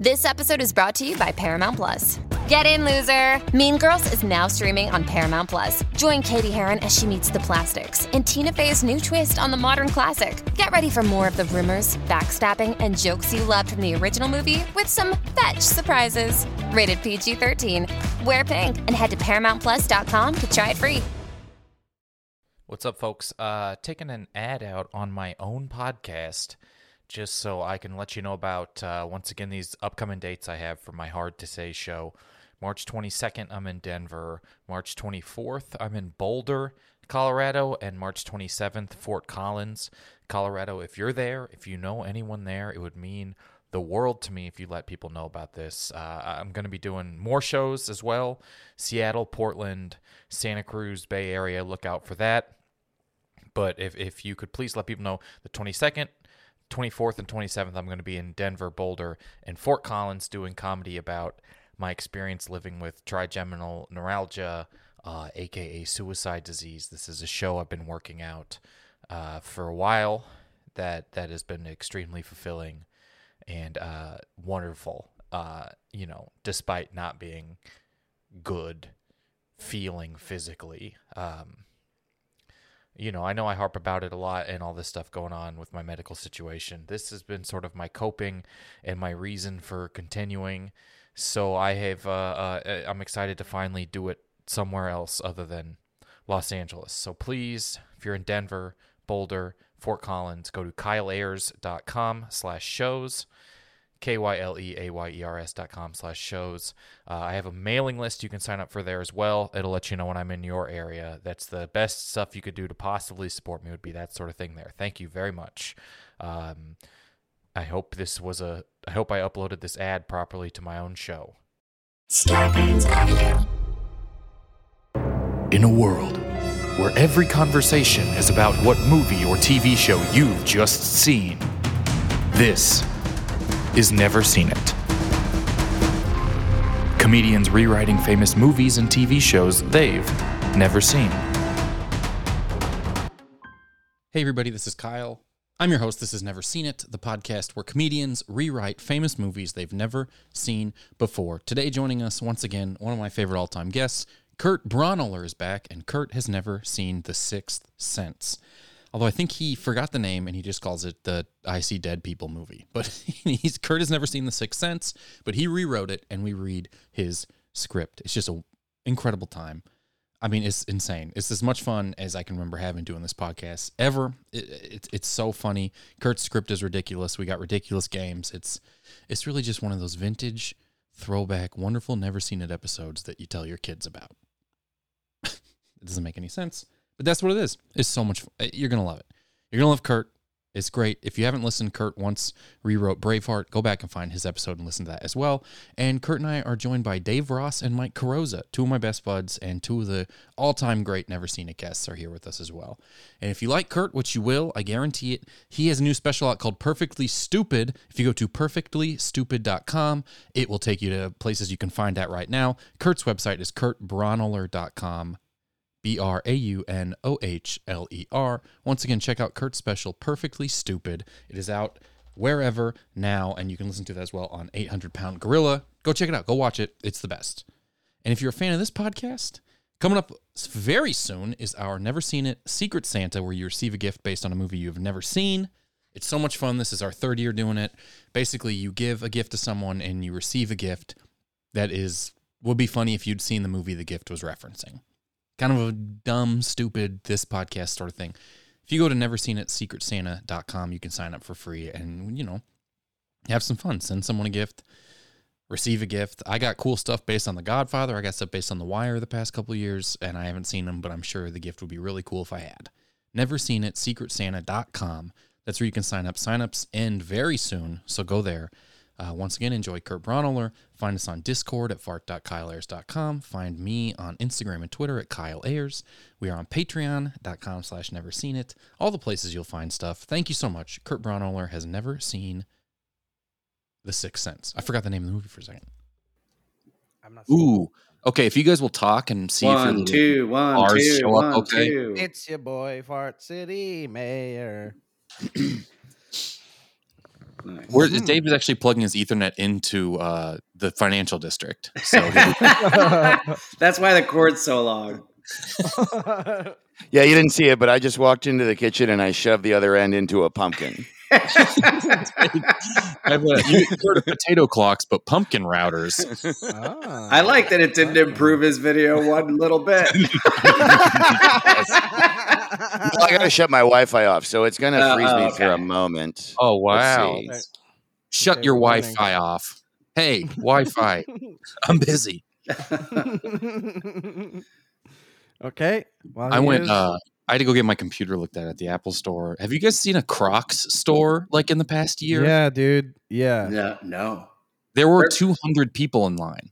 This episode is brought to you by Paramount Plus. Get in, loser! Mean Girls is now streaming on Paramount Plus. Join Katie Heron as she meets the plastics in Tina Fey's new twist on the modern classic. Get ready for more of the rumors, backstabbing, and jokes you loved from the original movie with some fetch surprises. Rated PG-13. Wear pink and head to ParamountPlus.com to try it free. What's up, folks? Taking an ad out on my own podcast just so I can let you know about, once again, these upcoming dates I have for my Hard to Say show. March 22nd, I'm in Denver. March 24th, I'm in Boulder, Colorado. And March 27th, Fort Collins, Colorado. If you're there, if you know anyone there, it would mean the world to me if you let people know about this. I'm going to be doing more shows as well. Seattle, Portland, Santa Cruz, Bay Area. Look out for that. But if you could please let people know, the 22nd, 24th, and 27th, I'm going to be in Denver, Boulder, and Fort Collins doing comedy about my experience living with trigeminal neuralgia, aka suicide disease. This is a show I've been working out for a while that has been extremely fulfilling and wonderful. Despite not being good feeling physically. I know I harp about it a lot and all this stuff going on with my medical situation. This has been sort of my coping and my reason for continuing. So I have, I'm excited to finally do it somewhere else other than Los Angeles. So please, if you're in Denver, Boulder, Fort Collins, go to kyleayers.com/shows, kyleayers.com/shows. I have a mailing list. You can sign up for there as well. It'll let you know when I'm in your area. That's the best stuff you could do to possibly support me, would be that sort of thing there. Thank you very much. I hope I uploaded this ad properly to my own show. In a world where every conversation is about what movie or TV show you've just seen, this is Never Seen It. Comedians rewriting famous movies and TV shows they've never seen. Hey everybody, this is Kyle. I'm your host. This is Never Seen It, the podcast where comedians rewrite famous movies they've never seen before. Today, joining us once again, one of my favorite all-time guests, Kurt Braunohler is back, and Kurt has never seen The Sixth Sense. Although I think he forgot the name, and he just calls it the I See Dead People movie. But Kurt has never seen The Sixth Sense, but he rewrote it, and we read his script. It's just an incredible time. I mean, it's insane. It's as much fun as I can remember having doing this podcast ever. It's so funny. Kurt's script is ridiculous. We got ridiculous games. It's really just one of those vintage, throwback, wonderful, never-seen-it episodes that you tell your kids about. It doesn't make any sense, but that's what it is. It's so much fun. You're going to love it. You're going to love Kurt. It's great. If you haven't listened, Kurt once rewrote Braveheart. Go back and find his episode and listen to that as well. And Kurt and I are joined by Dave Ross and Mike Carrozza, two of my best buds, and two of the all-time great Never Seen It guests are here with us as well. And if you like Kurt, which you will, I guarantee it, he has a new special out called Perfectly Stupid. If you go to PerfectlyStupid.com, it will take you to places you can find that right now. Kurt's website is KurtBraunohler.com. BRAUNOHLER. Once again, check out Kurt's special, Perfectly Stupid. It is out wherever now, and you can listen to that as well on 800-Pound Gorilla. Go check it out. Go watch it. It's the best. And if you're a fan of this podcast, coming up very soon is our Never Seen It Secret Santa, where you receive a gift based on a movie you have never seen. It's so much fun. This is our third year doing it. Basically, you give a gift to someone, and you receive a gift that would be funny if you'd seen the movie the gift was referencing. Kind of a dumb, stupid, this podcast sort of thing. If you go to NeverSeenItSecretSanta.com, you can sign up for free and, have some fun. Send someone a gift. Receive a gift. I got cool stuff based on The Godfather. I got stuff based on The Wire the past couple of years, and I haven't seen them, but I'm sure the gift would be really cool if I had. NeverSeenItSecretSanta.com. That's where you can sign up. Sign-ups end very soon, so go there. Once again, enjoy Kurt Braunohler. Find us on Discord at fart.kyleayers.com. Find me on Instagram and Twitter at Kyle Ayers. We are on patreon.com/neverseenit. All the places you'll find stuff. Thank you so much. Kurt Braunohler has never seen The Sixth Sense. I forgot the name of the movie for a second. I'm not seeing Ooh. It. Okay, if you guys will talk and see one, if you're... One, two, show one, up. Okay. Two. It's your boy, Fart City Mayor. Nice. Dave is actually plugging his Ethernet into the financial district. So that's why the cord's so long. Yeah, you didn't see it, but I just walked into the kitchen and I shoved the other end into a pumpkin. You heard of potato clocks, but pumpkin routers. Ah. I like that it didn't improve his video one little bit. Well, I got to shut my Wi-Fi off, so it's going to freeze me for a moment. Oh, wow. Right. Shut your Wi-Fi off. Hey, Wi-Fi. I'm busy. Okay. Well, I had to go get my computer looked at the Apple store. Have you guys seen a Crocs store in the past year? Yeah, dude. Yeah. No. There were 200 people in line.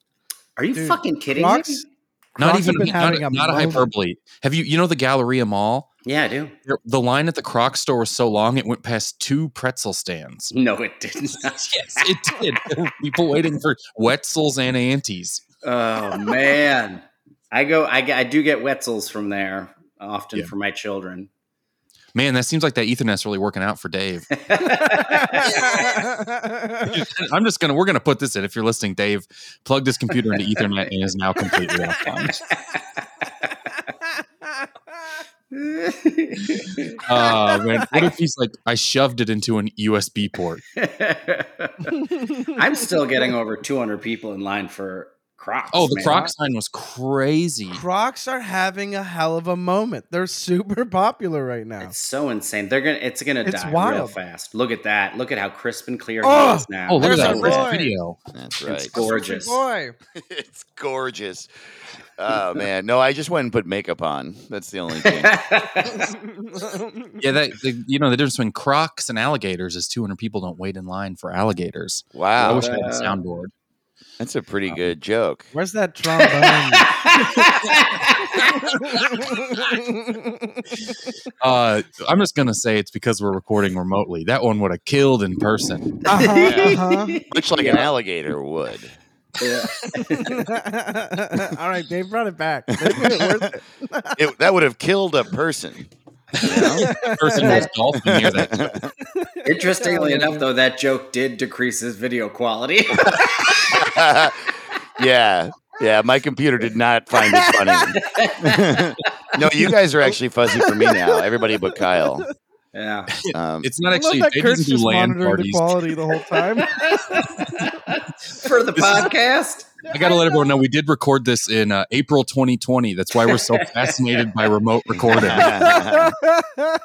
Are you fucking kidding me? Not a hyperbole. Have you know the Galleria Mall? Yeah, I do. The line at the Crocs store was so long, it went past two pretzel stands. No, it didn't. Yes, it did. There were people waiting for Wetzel's and Aunties. Oh, man. I do get Wetzel's from there. Often for my children. Man, that seems like that Ethernet's really working out for Dave. We're going to put this in. If you're listening, Dave, plugged his computer into Ethernet and is now completely offline. Man, what if he's like, I shoved it into an USB port? I'm still getting over 200 people in line for Crocs. Oh, the Crocs line was crazy. Crocs are having a hell of a moment. They're super popular right now. It's so insane. It's die wild. Real fast. Look at that. Look at how crisp and clear it is now. Oh, look at that video. That's right. It's gorgeous. It's gorgeous. Oh man. No, I just went and put makeup on. That's the only thing. Yeah, the difference between Crocs and alligators is 200 people don't wait in line for alligators. Wow. I wish I had a soundboard. That's a pretty good joke. Where's that trombone? I'm just going to say it's because we're recording remotely. That one would have killed in person. Uh-huh, uh-huh. Much like an alligator would. Yeah. All right, they brought it back. That would have killed a person. Person was dolphin near that. Interestingly enough, though, that joke did decrease his video quality. Yeah. My computer did not find it funny. No, you guys are actually fuzzy for me now. Everybody but Kyle. Yeah, it's not actually. They didn't do land parties. The quality the whole time for the podcast. I got to let everyone know we did record this in April 2020. That's why we're so fascinated by remote recording.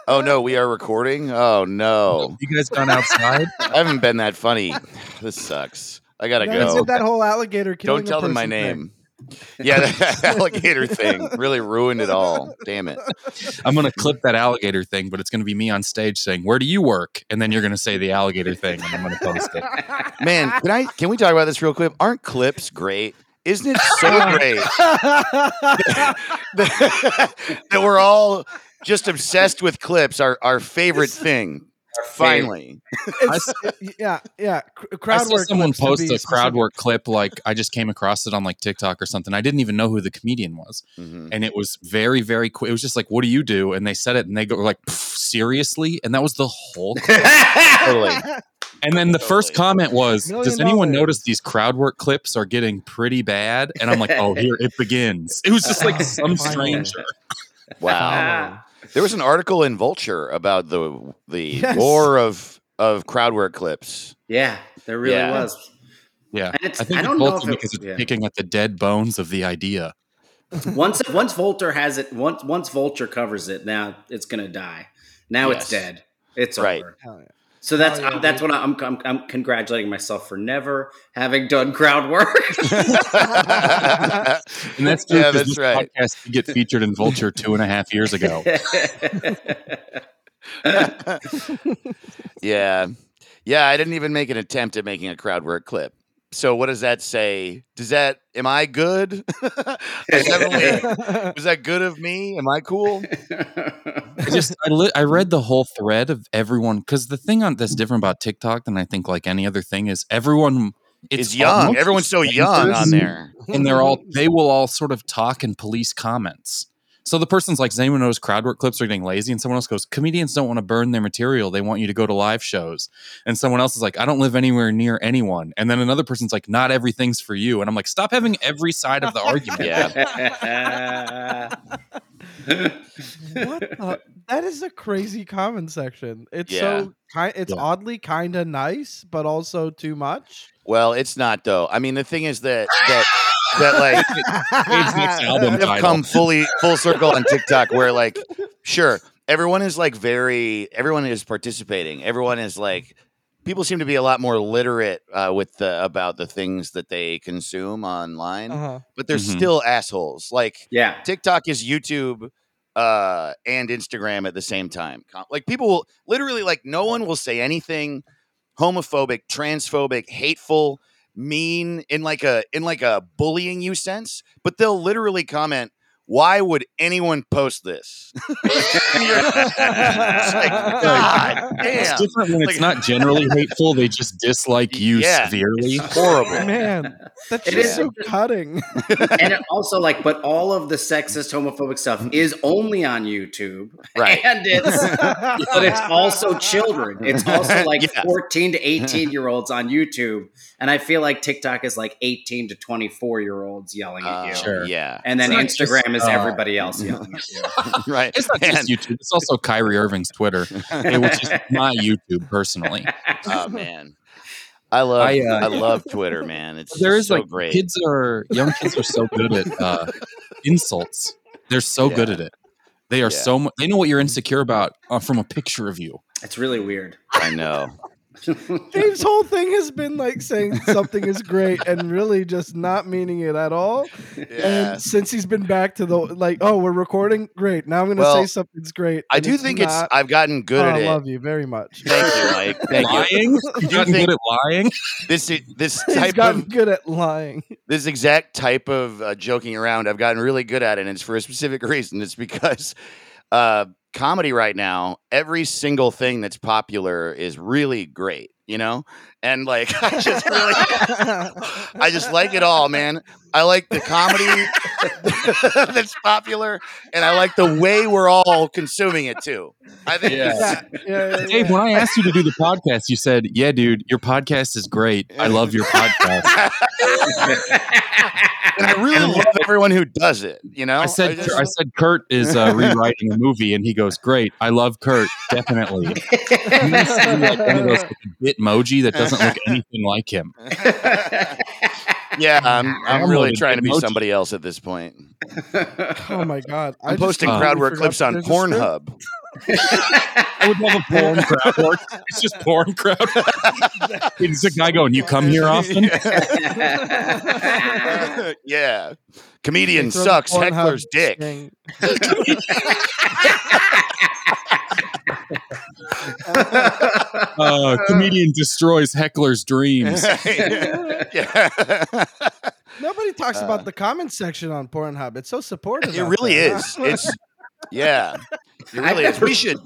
Oh, no, we are recording? Oh, no. You guys gone outside? I haven't been that funny. This sucks. I got to go. That whole alligator killing. Don't tell them my name. Yeah, that alligator thing really ruined it all. Damn it. I'm going to clip that alligator thing, but it's going to be me on stage saying, "Where do you work?" And then you're going to say the alligator thing, and I'm going to post it. Man, can we talk about this real quick? Aren't clips great? Isn't it so great that we're all just obsessed with clips, our favorite thing? Finally. Yeah. I saw someone post a crowd work clip. I just came across it on TikTok or something. I didn't even know who the comedian was. Mm-hmm. And it was very, very quick. It was just what do you do? And they said it and they go seriously? And that was the whole clip. Totally. And then the first comment was, does anyone notice these crowd work clips are getting pretty bad? And I'm like, oh, here it begins. It was just some stranger. Wow. There was an article in Vulture about the lore of crowd work clips. Yeah, there really was. Yeah, and I don't know if it's picking at the dead bones of the idea. Once Vulture has it, once Vulture covers it, now it's gonna die. Now it's dead. It's over. Hell yeah. So that's what I'm congratulating myself for never having done crowd work. And that's true. Yeah, that's right. Podcast did get featured in Vulture 2.5 years ago. Yeah. I didn't even make an attempt at making a crowd work clip. So what does that say? Am I good? Was that good of me? Am I cool? I read the whole thread of everyone. Cause the thing that's different about TikTok than I think any other thing is everyone is young. Everyone's so young on there. And they will all sort of talk and police comments. So the person's like, does anyone notice crowd work clips are getting lazy? And someone else goes, comedians don't want to burn their material. They want you to go to live shows. And someone else is like, I don't live anywhere near anyone. And then another person's like, not everything's for you. And I'm like, stop having every side of the argument. Yeah. What the? That is a crazy comment section. It's oddly kind of nice, but also too much. Well, it's not though. I mean, the thing is that like I've come full circle on TikTok where like, sure, everyone is participating. Everyone is like, people seem to be a lot more literate about the things that they consume online, but they're still assholes. Like TikTok is YouTube and Instagram at the same time. Like people will literally like, no one will say anything homophobic, transphobic, hateful, mean in like a bullying you sense, but they'll literally comment, why would anyone post this? It's like, God damn. It's different when it's not generally hateful. They just dislike you severely. It's horrible. Man, that's just so cutting. And it also like, but all of the sexist, homophobic stuff is only on YouTube. Right. And it's also children. It's also like 14 to 18-year-olds on YouTube. And I feel like TikTok is like 18 to 24-year-olds yelling at you. Sure. Yeah. And then Instagram is everybody else yelling at you. Right. It's not just YouTube. It's also Kyrie Irving's Twitter, which is my YouTube personally. Oh man. I love Twitter, man. It's so like, great. Young kids are so good at insults. They're so good at it. They are so they know what you're insecure about from a picture of you. It's really weird. I know. Dave's whole thing has been like saying something is great and really just not meaning it at all. Yeah. And since he's been back to the like, oh, we're recording, great. Now I'm going to say something's great. I do think I've gotten good at it. I love you very much. Thank you, Mike. Lying? You've gotten good at lying? This exact type of joking around, I've gotten really good at it, and it's for a specific reason. It's because comedy right now, every single thing that's popular is really great, you know? And like, I just really, I just like it all, man. I like the comedy that's popular, and I like the way we're all consuming it too. I think Dave, when I asked you to do the podcast, you said, yeah, dude, your podcast is great. I love your podcast. And I really love everyone who does it, you know? I said Kurt is rewriting a movie, and he goes, great, I love Kurt, definitely. You must see like one of those Bitmoji that doesn't look anything like him. Yeah, I'm really trying to be somebody else at this point. Oh my God. I'm posting crowd work clips on Pornhub. I would love a porn crowd work. It's just porn crowd work. It's a guy going, you come here often? Yeah. Comedian sucks, heckler's dick. Comedian destroys heckler's dreams. Nobody talks about the comment section on Pornhub. It's so supportive. It really is. It's it really is. We should.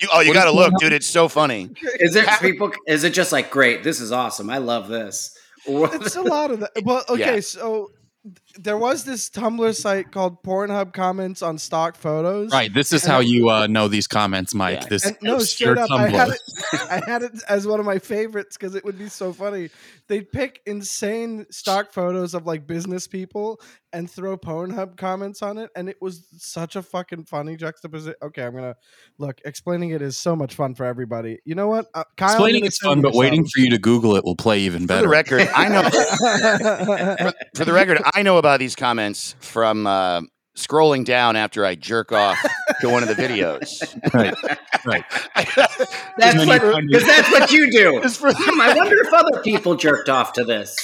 You got to look, dude. It's so funny. Is it people? Is it just like great? This is awesome. I love this. It's a lot of that. Well, okay, so. There was this Tumblr site called Pornhub Comments on Stock Photos. Right. This is how you know these comments, Mike. Yeah. This straight up, Tumblr. I had it as one of my favorites because it would be so funny. They'd pick insane stock photos of like business people and throw Pornhub comments on it. And it was such a fucking funny juxtaposition. Okay, I'm going to look. Explaining it is so much fun for everybody. You know what? Kyle, explaining is fun, but waiting for you to Google it will play even better. For the record, I know. for the record, I know about these comments from scrolling down after I jerk off to one of the videos. Right. That's what you do. I wonder if other people jerked off to this.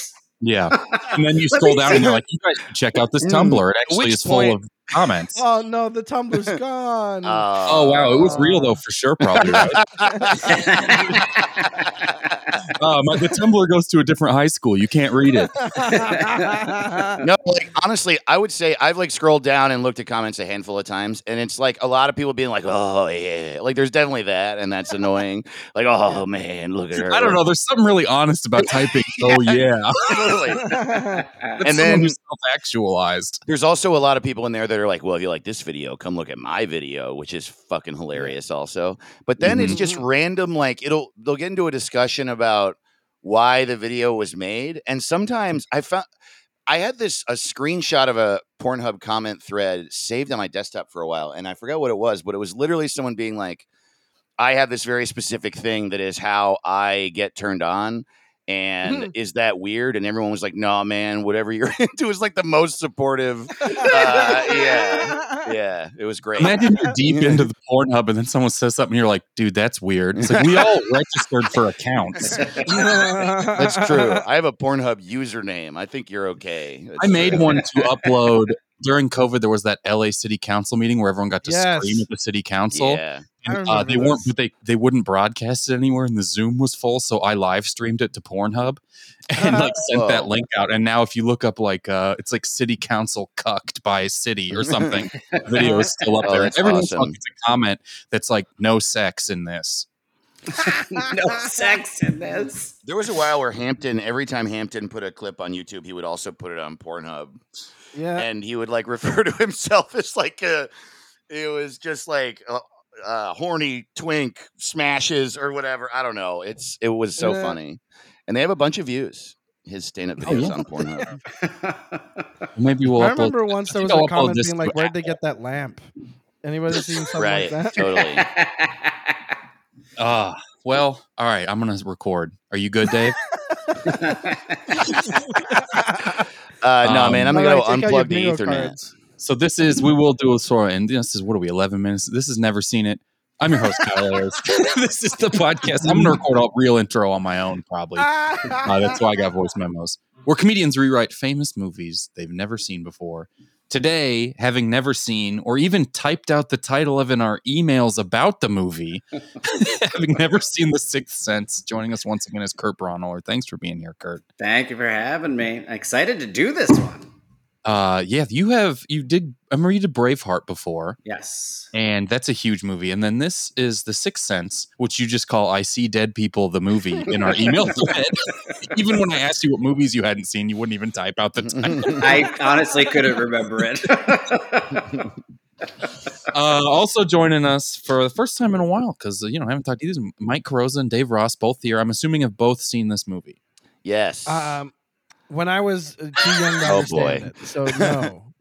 Yeah. And then you scroll down and you're like, you guys should check out this Tumblr. It actually is full of comments. Oh, no, the Tumblr's gone. Oh, wow. It was real, though, for sure, probably. Right? The Tumblr goes to a different high school. You can't read it. No, like, honestly, I would say I've, like, scrolled down and looked at comments a handful of times, and it's, like, a lot of people being like, oh, yeah. Like, there's definitely that, and that's annoying. Like, oh, man, look at her. I don't know. There's something really honest about typing, oh, yeah. Totally. And then self-actualized. There's also a lot of people in there that they're like, well, if you like this video, come look at my video, which is fucking hilarious also. But then it's just random, like they'll get into a discussion about why the video was made. And sometimes I had a screenshot of a Pornhub comment thread saved on my desktop for a while. And I forgot what it was, but it was literally someone being like, I have this very specific thing that is how I get turned on. And is that weird? And everyone was like, "No, man, whatever you're into is like the most supportive." Yeah, it was great. Imagine you're deep into the Pornhub and then someone says something, and you're like, "Dude, that's weird." It's like we all registered for accounts. That's true. I have a Pornhub username. I think you're okay. That's I made one to upload during COVID. There was that LA City Council meeting where everyone got to scream at the City Council. Yeah. And, they weren't, but they wouldn't broadcast it anywhere, and the Zoom was full, so I live streamed it to Pornhub and sent that link out. And now, if you look up it's like City Council cucked by city or something, the video is still up there. Everyone's awesome. Gets a comment that's like, "No sex in this." No sex in this. There was a while where Hampton, every time Hampton put a clip on YouTube, he would also put it on Pornhub. Yeah, and he would like refer to himself as like it was just like. Horny twink smashes or whatever. I don't know. It was so funny, and they have a bunch of views. His stand-up videos on Pornhub. Maybe we'll. I remember once there was a comment being like, "Where'd they get that lamp?" Anybody seen something like that? Totally. Well, all right. I'm gonna record. Are you good, Dave? No, man. I'm gonna unplug the Ethernet. So this is, we will do a sort of, and this is, what are we, 11 minutes? This is Never Seen It. I'm your host, Kyle Ayers. This is the podcast. I'm going to record a real intro on my own, probably. That's why I got voice memos. Where comedians rewrite famous movies they've never seen before. Today, having never seen, or even typed out the title of in our emails about the movie, having never seen The Sixth Sense, joining us once again is Kurt Braunohler. Thanks for being here, Kurt. Thank you for having me. Excited to do this one. I remember you did Braveheart before. Yes. And that's a huge movie. And then this is The Sixth Sense, which you just call I See Dead People, the movie, in our email thread. Even when I asked you what movies you hadn't seen, you wouldn't even type out the title. I honestly couldn't remember it. Also joining us for the first time in a while, because, I haven't talked to you, is Mike Carrozza and Dave Ross, both here. I'm assuming have both seen this movie. Yes. When I was too young to understand it, so no.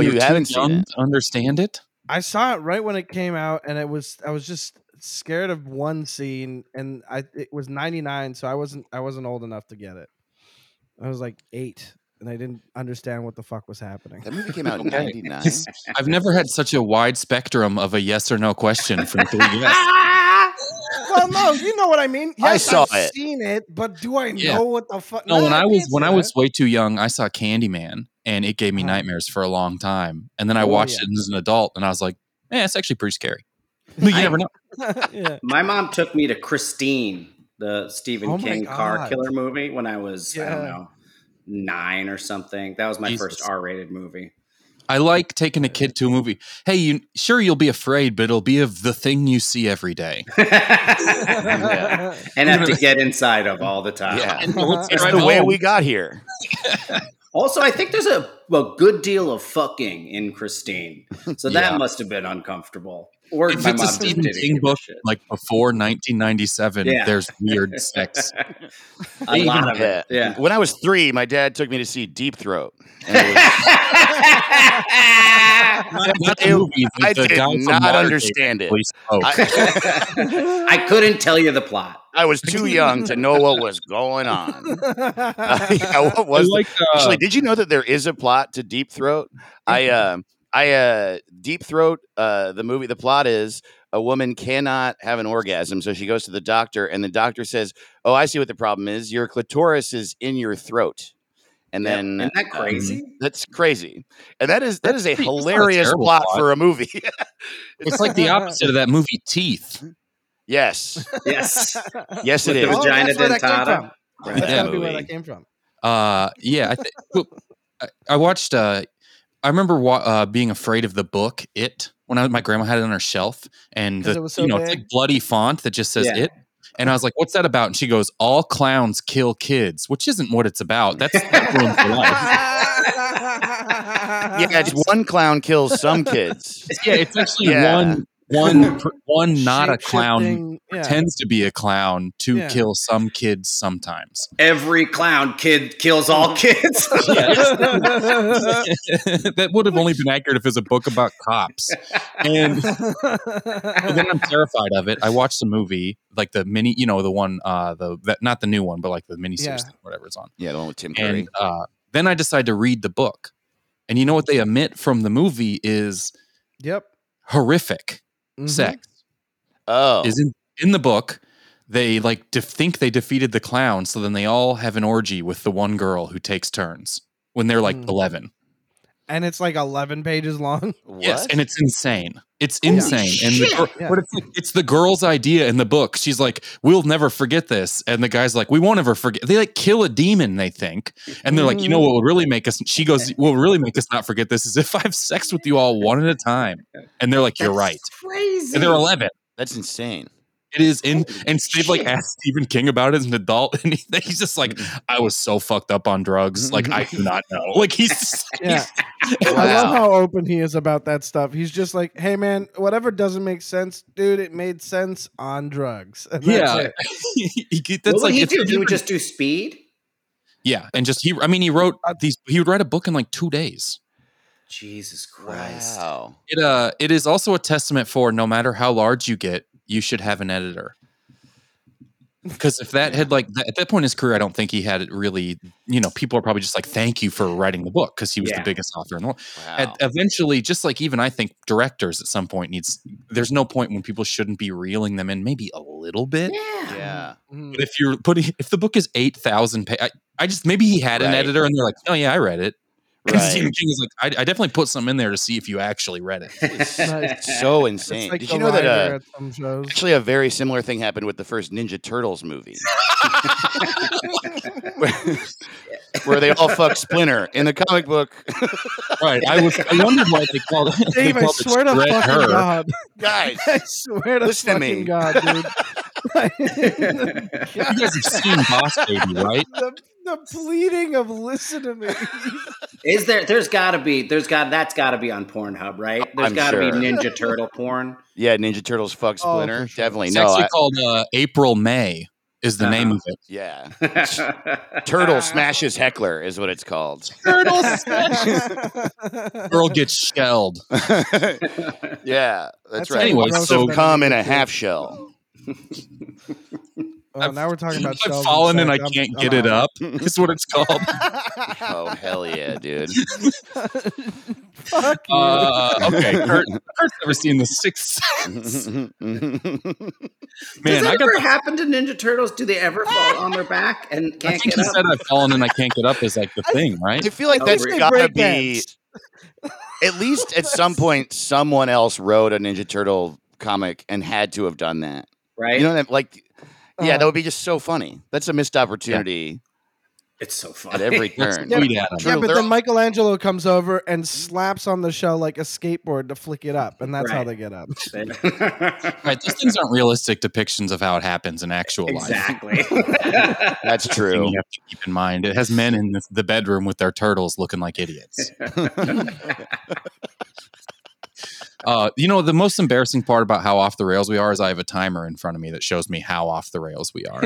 You haven't seen it? Understand it? I saw it right when it came out, and I was just scared of one scene, and it was 99, so I wasn't old enough to get it. I was like 8, and I didn't understand what the fuck was happening. That movie came out in 99. I've never had such a wide spectrum of a yes or no question from 3 years. Well, no, you know what I mean. Yes, I've seen it, but do I know what the fuck? No, when I was way too young, I saw Candyman, and it gave me nightmares for a long time. And then I watched it as an adult, and I was like, it's actually pretty scary. But you never know. My mom took me to Christine, the Stephen King car killer movie, when I was, I don't know, 9 or something. That was my first R-rated movie. I like taking a kid to a movie. Hey, you'll be afraid, but it'll be of the thing you see every day. And have to get inside of all the time. Yeah. It's the way we got here. Also, I think there's a good deal of fucking in Christine. So that must have been uncomfortable. Or if it's a Stephen King book, like before 1997, there's weird sex. A lot of it. Yeah. When I was 3, my dad took me to see Deep Throat. And it was, I did not understand it. I couldn't tell you the plot. I was too young to know what was going on. Actually, did you know that there is a plot to Deep Throat? Deep Throat, the movie, the plot is a woman cannot have an orgasm. So she goes to the doctor, and the doctor says, "Oh, I see what the problem is. Your clitoris is in your throat." And then isn't that crazy? That's crazy. And that is a hilarious plot for a movie. It's like the opposite of that movie Teeth. Yes. Yes, it is. Vagina dentata. That's gotta be where that came from. I watched I remember being afraid of the book It when my grandma had it on her shelf, and it's like bloody font that just says It. And I was like, "What's that about?" And she goes, "All clowns kill kids," which isn't what it's about. That's not ruined for life. Yeah, just one clown kills some kids. Yeah, it's actually one not a clown pretends to be a clown to kill some kids sometimes. Every clown kid kills all kids. That would have only been accurate if it was a book about cops. And then I'm terrified of it. I watched the movie, like the mini, you know, the one, not the new one, but like the miniseries, thing, whatever it's on. Yeah, the one with Tim Curry. And then I decided to read the book. And you know what they omit from the movie is horrific sex. Oh, is in the book they like think they defeated the clown, so then they all have an orgy with the one girl who takes turns when they're like 11, and it's like 11 pages long. Yes, and it's insane. It's insane. Holy shit. And but it's the girl's idea in the book. She's like, "We'll never forget this," and the guy's like, "We won't ever forget." They like kill a demon, they think, and they're like, "You know what will really make us?" She goes, "What will really make us not forget this is if I have sex with you all one at a time." And they're like, "You're right." Crazy. And they're 11. That's insane. It is in, and Steve like asked Stephen King about it as an adult, and he's just like, "I was so fucked up on drugs, like I do not know." Like he's I love how open he is about that stuff. He's just like, "Hey man, whatever doesn't make sense, dude, it made sense on drugs." And that's it. That's what would he do? He would just do speed. Yeah, and just he wrote these. He would write a book in like 2 days. Jesus Christ! Wow. It is also a testament for no matter how large you get, you should have an editor. Because if that had at that point in his career, I don't think he had it really, you know, people are probably just like, thank you for writing the book. Cause he was the biggest author in the world. Wow. Eventually, just like even I think directors at some point there's no point when people shouldn't be reeling them in maybe a little bit. Yeah. But if you're if the book is 8,000 pages, I just, maybe he had an editor and they're like, oh yeah, I read it. Right. Stephen King is like, I definitely put something in there to see if you actually read it. It's so insane. It's like did you know that actually a very similar thing happened with the first Ninja Turtles movie? Where they all fuck Splinter in the comic book. Right. I wondered why they called it. Dave, I swear to fucking God. Guys, I swear to listen fucking to me. God, dude. You guys have seen Boss Baby, right? The pleading of listen to me. Is that's got to be on Pornhub, right? There's got to be Ninja Turtle porn. Yeah, Ninja Turtles fuck Splinter. Sure. Definitely. It's actually called April May is the name of it. Yeah. Turtle Smashes Heckler is what it's called. Turtle Smashes. Girl gets shelled. Yeah, that's right. Anyway, so come in a half shell. Well, now we're talking about I've fallen and I can't get it up. Is what it's called. Oh hell yeah, dude! Fuck you. Okay, Kurt's never seen The Sixth Sense. Man, what happened to Ninja Turtles? Do they ever fall on their back and can't get up? I think he said I've fallen and I can't get up is like the thing, right? I feel like that's gotta be. At least at some point, someone else wrote a Ninja Turtle comic and had to have done that, right? You know that like. Yeah, that would be just so funny. That's a missed opportunity. Yeah. It's so funny. At every turn. But then Michelangelo comes over and slaps on the shell like a skateboard to flick it up, and that's how they get up. Right, these things aren't realistic depictions of how it happens in actual life. Exactly. That's true. You have to keep in mind. It has men in the bedroom with their turtles looking like idiots. You know, the most embarrassing part about how off the rails we are is I have a timer in front of me that shows me how off the rails we are.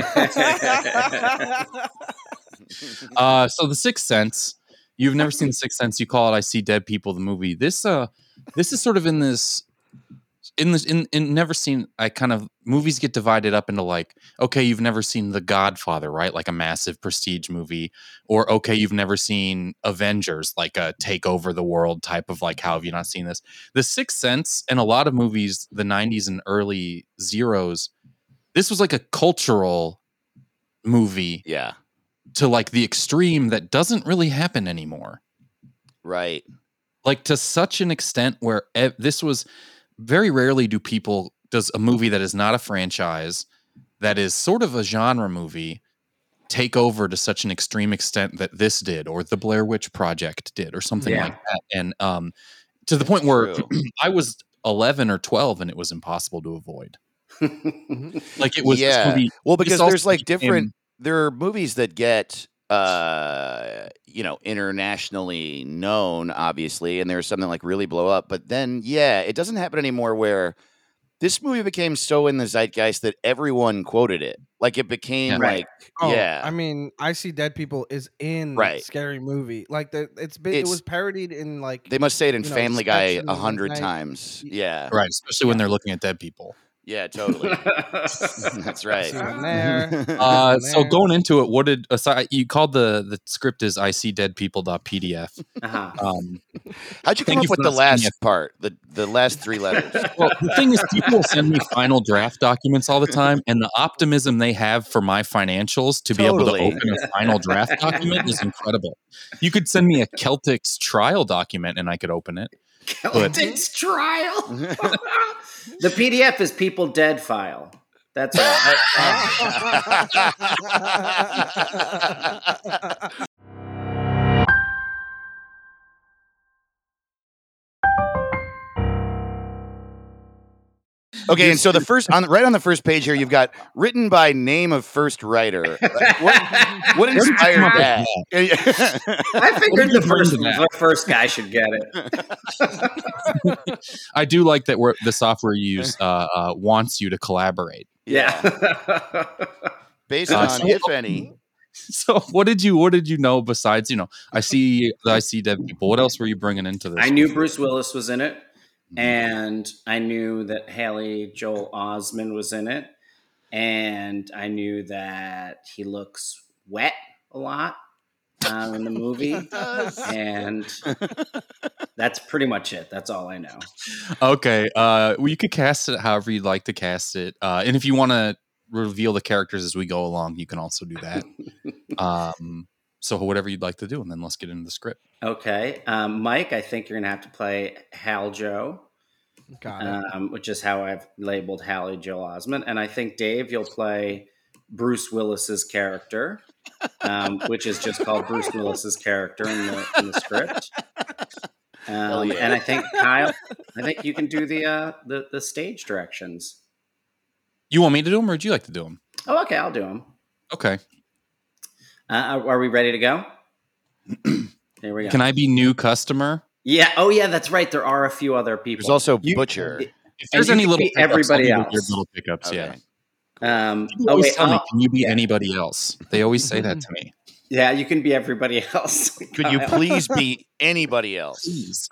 So The Sixth Sense, you've never seen The Sixth Sense. You call it I See Dead People, the movie. This is sort of in Never Seen. I kind of movies get divided up into like, okay, you've never seen The Godfather, right? Like a massive prestige movie, or okay, you've never seen Avengers, like a take over the world type of like, how have you not seen this? The Sixth Sense and a lot of movies, the 90s and early zeros, this was like a cultural movie. Yeah. To like the extreme that doesn't really happen anymore. Right. Like to such an extent where this was very rarely does a movie that is not a franchise, that is sort of a genre movie, take over to such an extreme extent that this did, or the Blair Witch Project did, or something like that. And to the point where I was 11 or 12 and it was impossible to avoid. Like it was this movie. Well, because there's like different... There are movies that get internationally known, obviously, and there was something like really blow up. But then, yeah, it doesn't happen anymore where this movie became so in the zeitgeist that everyone quoted it. Like it became I mean, I See Dead People is in Scary Movie. Like it was parodied in like. They must say it in Family Guy 100 times. Yeah. Right. Especially when they're looking at dead people. Yeah, totally. That's right. So going into it, what did you called the script is ICDeadPeople.pdf? How'd you come up with the last part, the last three letters? Well, the thing is, people send me final draft documents all the time, and the optimism they have for my financials to be able to open a final draft document is incredible. You could send me a Celtics trial document, and I could open it. Celtics trial. The PDF is people dead file. That's all. Okay, and so the first on the first page here, you've got written by name of first writer. What inspired that? I figured the first guy should get it. I do like that the software you use wants you to collaborate. Yeah. Based on if any. So what did you know besides I see dead people? What else were you bringing into this? I knew Bruce Willis was in it. And I knew that Haley Joel Osment was in it. And I knew that he looks wet a lot in the movie. And that's pretty much it. That's all I know. Okay. Well, you could cast it however you'd like to cast it. And if you want to reveal the characters as we go along, you can also do that. So whatever you'd like to do, and then let's get into the script. Okay. Mike, I think you're going to have to play Hal Joe, which is how I've labeled Hallie Joel Osment. And I think, Dave, you'll play Bruce Willis's character, which is just called Bruce Willis's character in the script. And I think, Kyle, you can do the stage directions. You want me to do them, or would you like to do them? Oh, okay. I'll do them. Okay. Are we ready to go? Here we go. Can I be new customer? Yeah. Oh, yeah. That's right. There are a few other people. There's also Butcher. If there's any little pickups, everybody else. Your little pickups, okay. Yeah. Me, can you be anybody else? They always say that to me. Yeah, you can be everybody else. Could you please be anybody else? Please.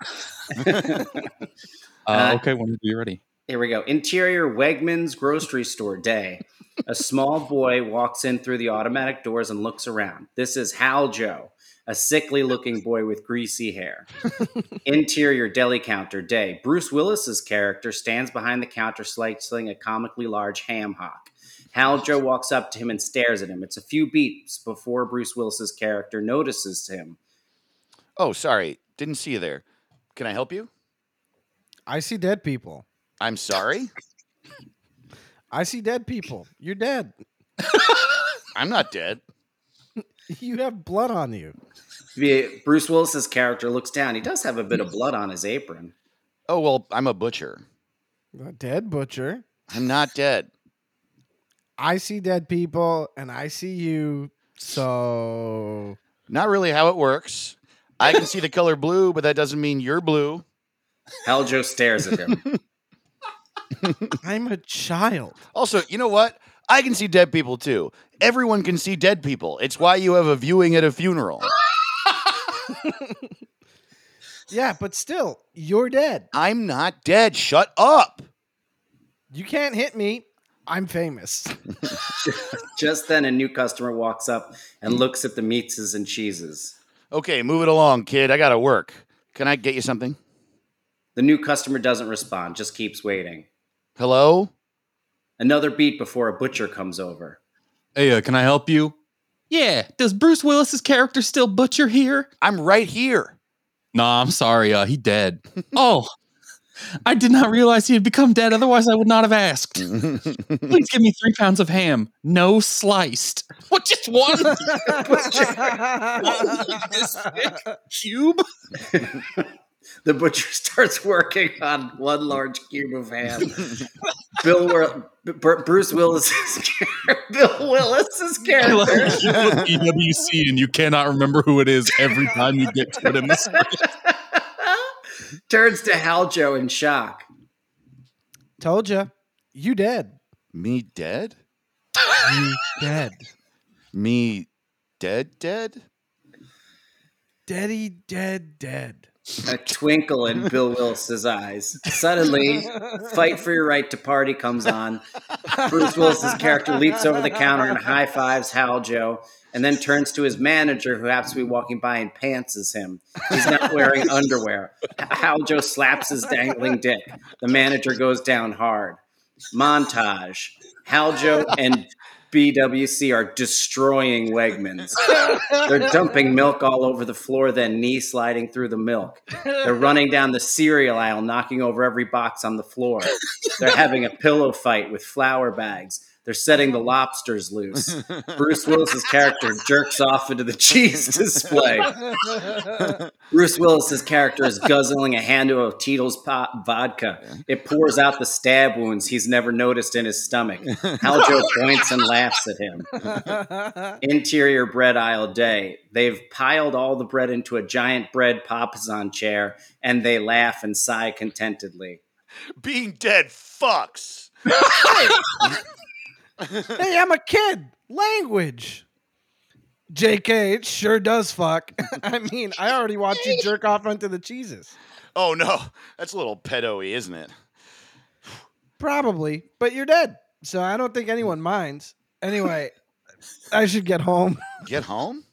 Okay. When are you ready? Here we go. Interior Wegmans grocery store day. A small boy walks in through the automatic doors and looks around. This is Hal Joe, a sickly-looking boy with greasy hair. Interior deli counter day. Bruce Willis's character stands behind the counter slicing a comically large ham hock. Hal Joe walks up to him and stares at him. It's a few beats before Bruce Willis's character notices him. Oh, sorry. Didn't see you there. Can I help you? I see dead people. I'm sorry? I see dead people. You're dead. I'm not dead. You have blood on you. Bruce Willis's character looks down. He does have a bit of blood on his apron. Oh, well, I'm a butcher. A dead butcher. I'm not dead. I see dead people, and I see you, so... Not really how it works. I can see the color blue, but that doesn't mean you're blue. Aljo stares at him. I'm a child. Also, you know what? I can see dead people, too. Everyone can see dead people. It's why you have a viewing at a funeral. Yeah, but still, you're dead. I'm not dead. Shut up. You can't hit me. I'm famous. Just then, a new customer walks up and looks at the meats and cheeses. Okay, move it along, kid. I gotta work. Can I get you something? The new customer doesn't respond, just keeps waiting. Hello? Another beat before a butcher comes over. Hey, can I help you? Yeah, does Bruce Willis's character still butcher here? I'm right here. Nah, I'm sorry, he dead. Oh, I did not realize he had become dead, otherwise I would not have asked. Please give me 3 pounds of ham, no sliced. What, just one? What, this thick cube? The butcher starts working on one large cube of ham. Bill Willis's character. You look EWC and you cannot remember who it is every time you get to it in the script. Turns to Haljo in shock. Told ya. You dead. Me dead? You dead. Me dead dead? Daddy dead dead. A twinkle in Bill Willis's eyes. Suddenly, Fight for Your Right to Party comes on. Bruce Willis's character leaps over the counter and high-fives Haljo, and then turns to his manager, who happens to be walking by and pantses him. He's not wearing underwear. Haljo slaps his dangling dick. The manager goes down hard. Montage. Haljo and BWC are destroying Wegmans. They're dumping milk all over the floor, then knee sliding through the milk. They're running down the cereal aisle, knocking over every box on the floor. They're having a pillow fight with flour bags. They're setting the lobsters loose. Bruce Willis's character jerks off into the cheese display. Bruce Willis's character is guzzling a handle of Tito's vodka. It pours out the stab wounds he's never noticed in his stomach. Haljo points and laughs at him. Interior bread aisle day. They've piled all the bread into a giant bread papasan chair, and they laugh and sigh contentedly. Being dead fucks. Hey, I'm a kid. Language. JK, it sure does fuck. I mean, I already watched you jerk off onto the cheeses. Oh, no. That's a little pedo-y, isn't it? Probably, but you're dead, so I don't think anyone minds. Anyway, I should get home. Get home?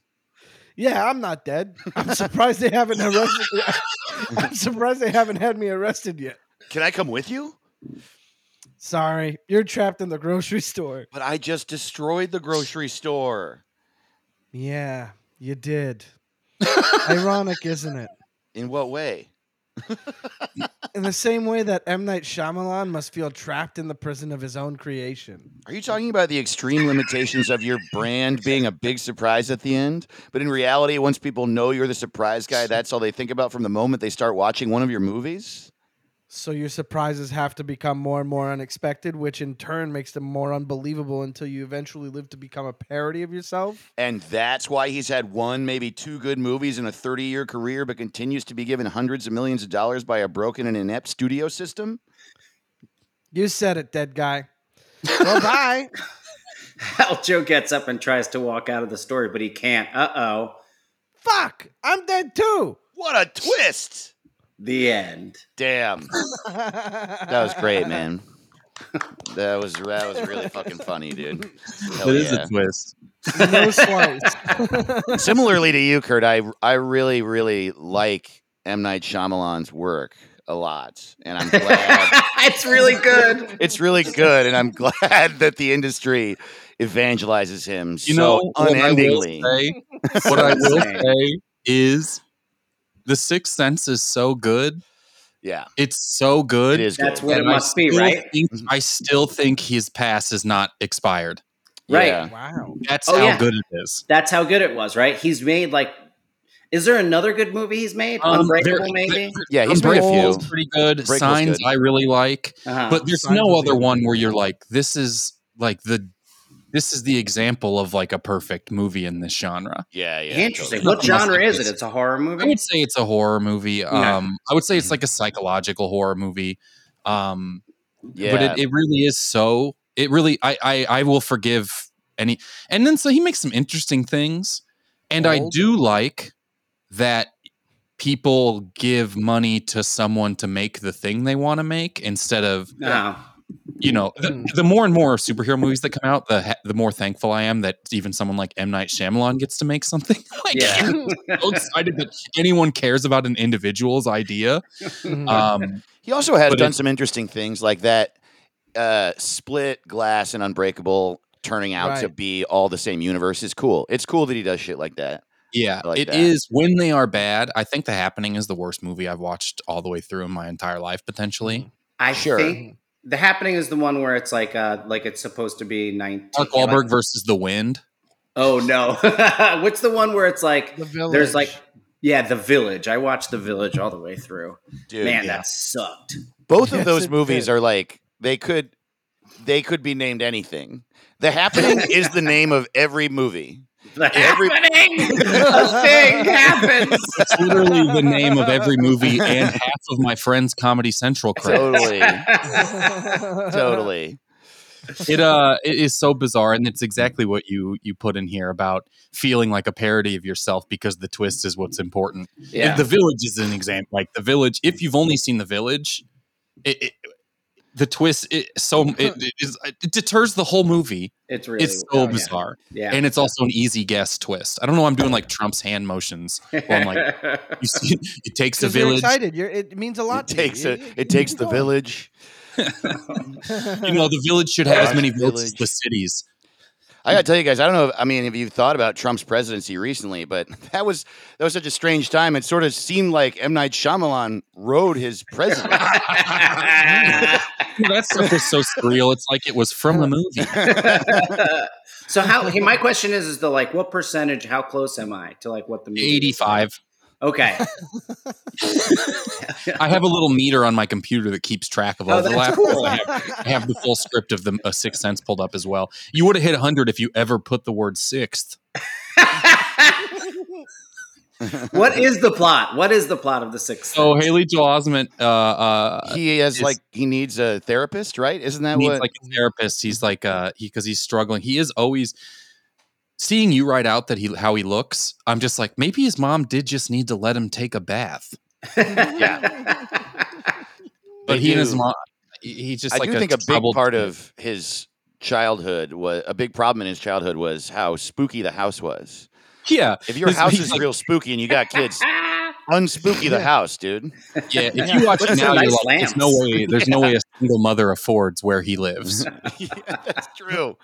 Yeah, I'm not dead. I'm surprised they haven't arrested me. I'm surprised they haven't had me arrested yet. Can I come with you? Sorry, you're trapped in the grocery store. But I just destroyed the grocery store. Yeah, you did. Ironic, isn't it? In what way? In the same way that M. Night Shyamalan must feel trapped in the prison of his own creation. Are you talking about the extreme limitations of your brand being a big surprise at the end? But in reality, once people know you're the surprise guy, that's all they think about from the moment they start watching one of your movies? So your surprises have to become more and more unexpected, which in turn makes them more unbelievable until you eventually live to become a parody of yourself. And that's why he's had one, maybe two good movies in a 30-year career, but continues to be given hundreds of millions of dollars by a broken and inept studio system? You said it, dead guy. Well, bye. Haljo gets up and tries to walk out of the story, but he can't. Uh-oh. Fuck! I'm dead too! What a twist! The end. Damn. That was great, man. That was really fucking funny, dude. Hell, it is a twist. No slice. Similarly to you, Kurt, I really, really like M. Night Shyamalan's work a lot, and I'm glad. It's really good. It's really good, and I'm glad that the industry evangelizes him unendingly. What I will say is... The Sixth Sense is so good. Yeah. It's so good. It is good. That's what it must be, right? I still think his past is not expired. Right. Yeah. Wow. That's how good it is. That's how good it was, right? He's made is there another good movie he's made? Unbreakable, maybe? Yeah, he's made a few. Pretty good. Signs good. I really like. Uh-huh. But there's no other one where you're like, this is the example of a perfect movie in this genre. Yeah, yeah. Interesting. Totally. What genre is it? It's a horror movie? I would say it's a horror movie. I would say it's a psychological horror movie. Yeah. But it really is so... It really... I will forgive any... And then so he makes some interesting things. And I do like that people give money to someone to make the thing they want to make instead of... No. You know, the more and more superhero movies that come out, the more thankful I am that even someone like M. Night Shyamalan gets to make something. I'm so excited that anyone cares about an individual's idea. He also has done some interesting things like that. Split, Glass, and Unbreakable turning out to be all the same universe is cool. It's cool that he does shit like that. Yeah, it is when they are bad. I think The Happening is the worst movie I've watched all the way through in my entire life, potentially. I think... The Happening is the one where it's it's supposed to be 19. Mark Wahlberg versus the wind. Oh no! What's the one where it's like the village. There's like Yeah, The Village. I watched The Village all the way through. Dude, man, yeah. That sucked. Both of those movies are like they could be named anything. The Happening is the name of every movie. Happening! A thing happens! It's literally the name of every movie and half of my friend's Comedy Central credits. Totally. It is so bizarre, and it's exactly what you put in here about feeling like a parody of yourself because the twist is what's important. Yeah. The Village is an example. Like The Village, if you've only seen The Village, the twist deters the whole movie. It's so bizarre. Yeah. And it's also an easy guess twist. I don't know why I'm doing like Trump's hand motions. Where I'm like, it takes the village. You're excited. It means a lot. It takes the village. The village should have as many votes as the cities. I gotta tell you guys, I don't know. If you thought about Trump's presidency recently, but that was such a strange time. It sort of seemed like M. Night Shyamalan rode his president. That stuff is so surreal. It's like it was from a movie. So my question is like, what percentage? How close am I to like what the movie? 85. Is? Okay. I have a little meter on my computer that keeps track of all the laughs. Cool. I have the full script of the Sixth Sense pulled up as well. You would have hit 100 if you ever put the word sixth. What is the plot of the Sixth Sense? Oh, Haley Joel Osment. He needs a therapist, right? Isn't that what? He's like a therapist. He's like, because he's struggling. He is always. Seeing you write out that how he looks, I'm just like, maybe his mom did just need to let him take a bath. Yeah, but he and his mom, he just. I like do a think a big part kid. Of his childhood was a big problem in his childhood was how spooky the house was. Yeah, if your house is real spooky and you got kids, unspooky the house, dude. Yeah, if you watch it now, you're like, there's no way. There's no way a single mother affords where he lives. Yeah, that's true.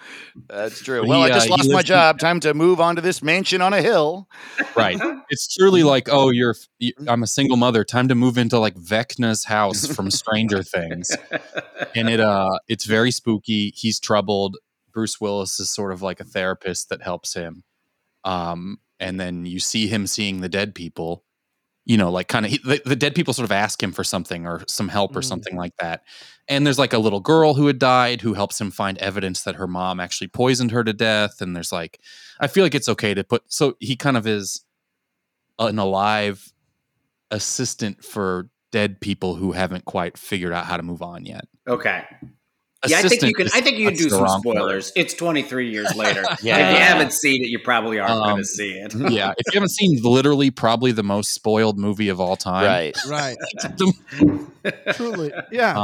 That's true. But I just lost my job. Time to move on to this mansion on a hill. Right. It's truly like, I'm a single mother. Time to move into like Vecna's house from Stranger Things, and it's very spooky. He's troubled. Bruce Willis is sort of like a therapist that helps him. And then you see him seeing the dead people, like kind of the dead people sort of ask him for something or some help or something like that. And there's like a little girl who had died who helps him find evidence that her mom actually poisoned her to death. And there's like, I feel like it's okay to put, so he kind of is an alive assistant for dead people who haven't quite figured out how to move on yet. Okay. Yeah, I think you can do some spoilers. Word. It's 23 years later. Yeah. If you haven't seen it, you probably aren't going to see it. Yeah. If you haven't seen literally probably the most spoiled movie of all time. Right. Truly. Yeah.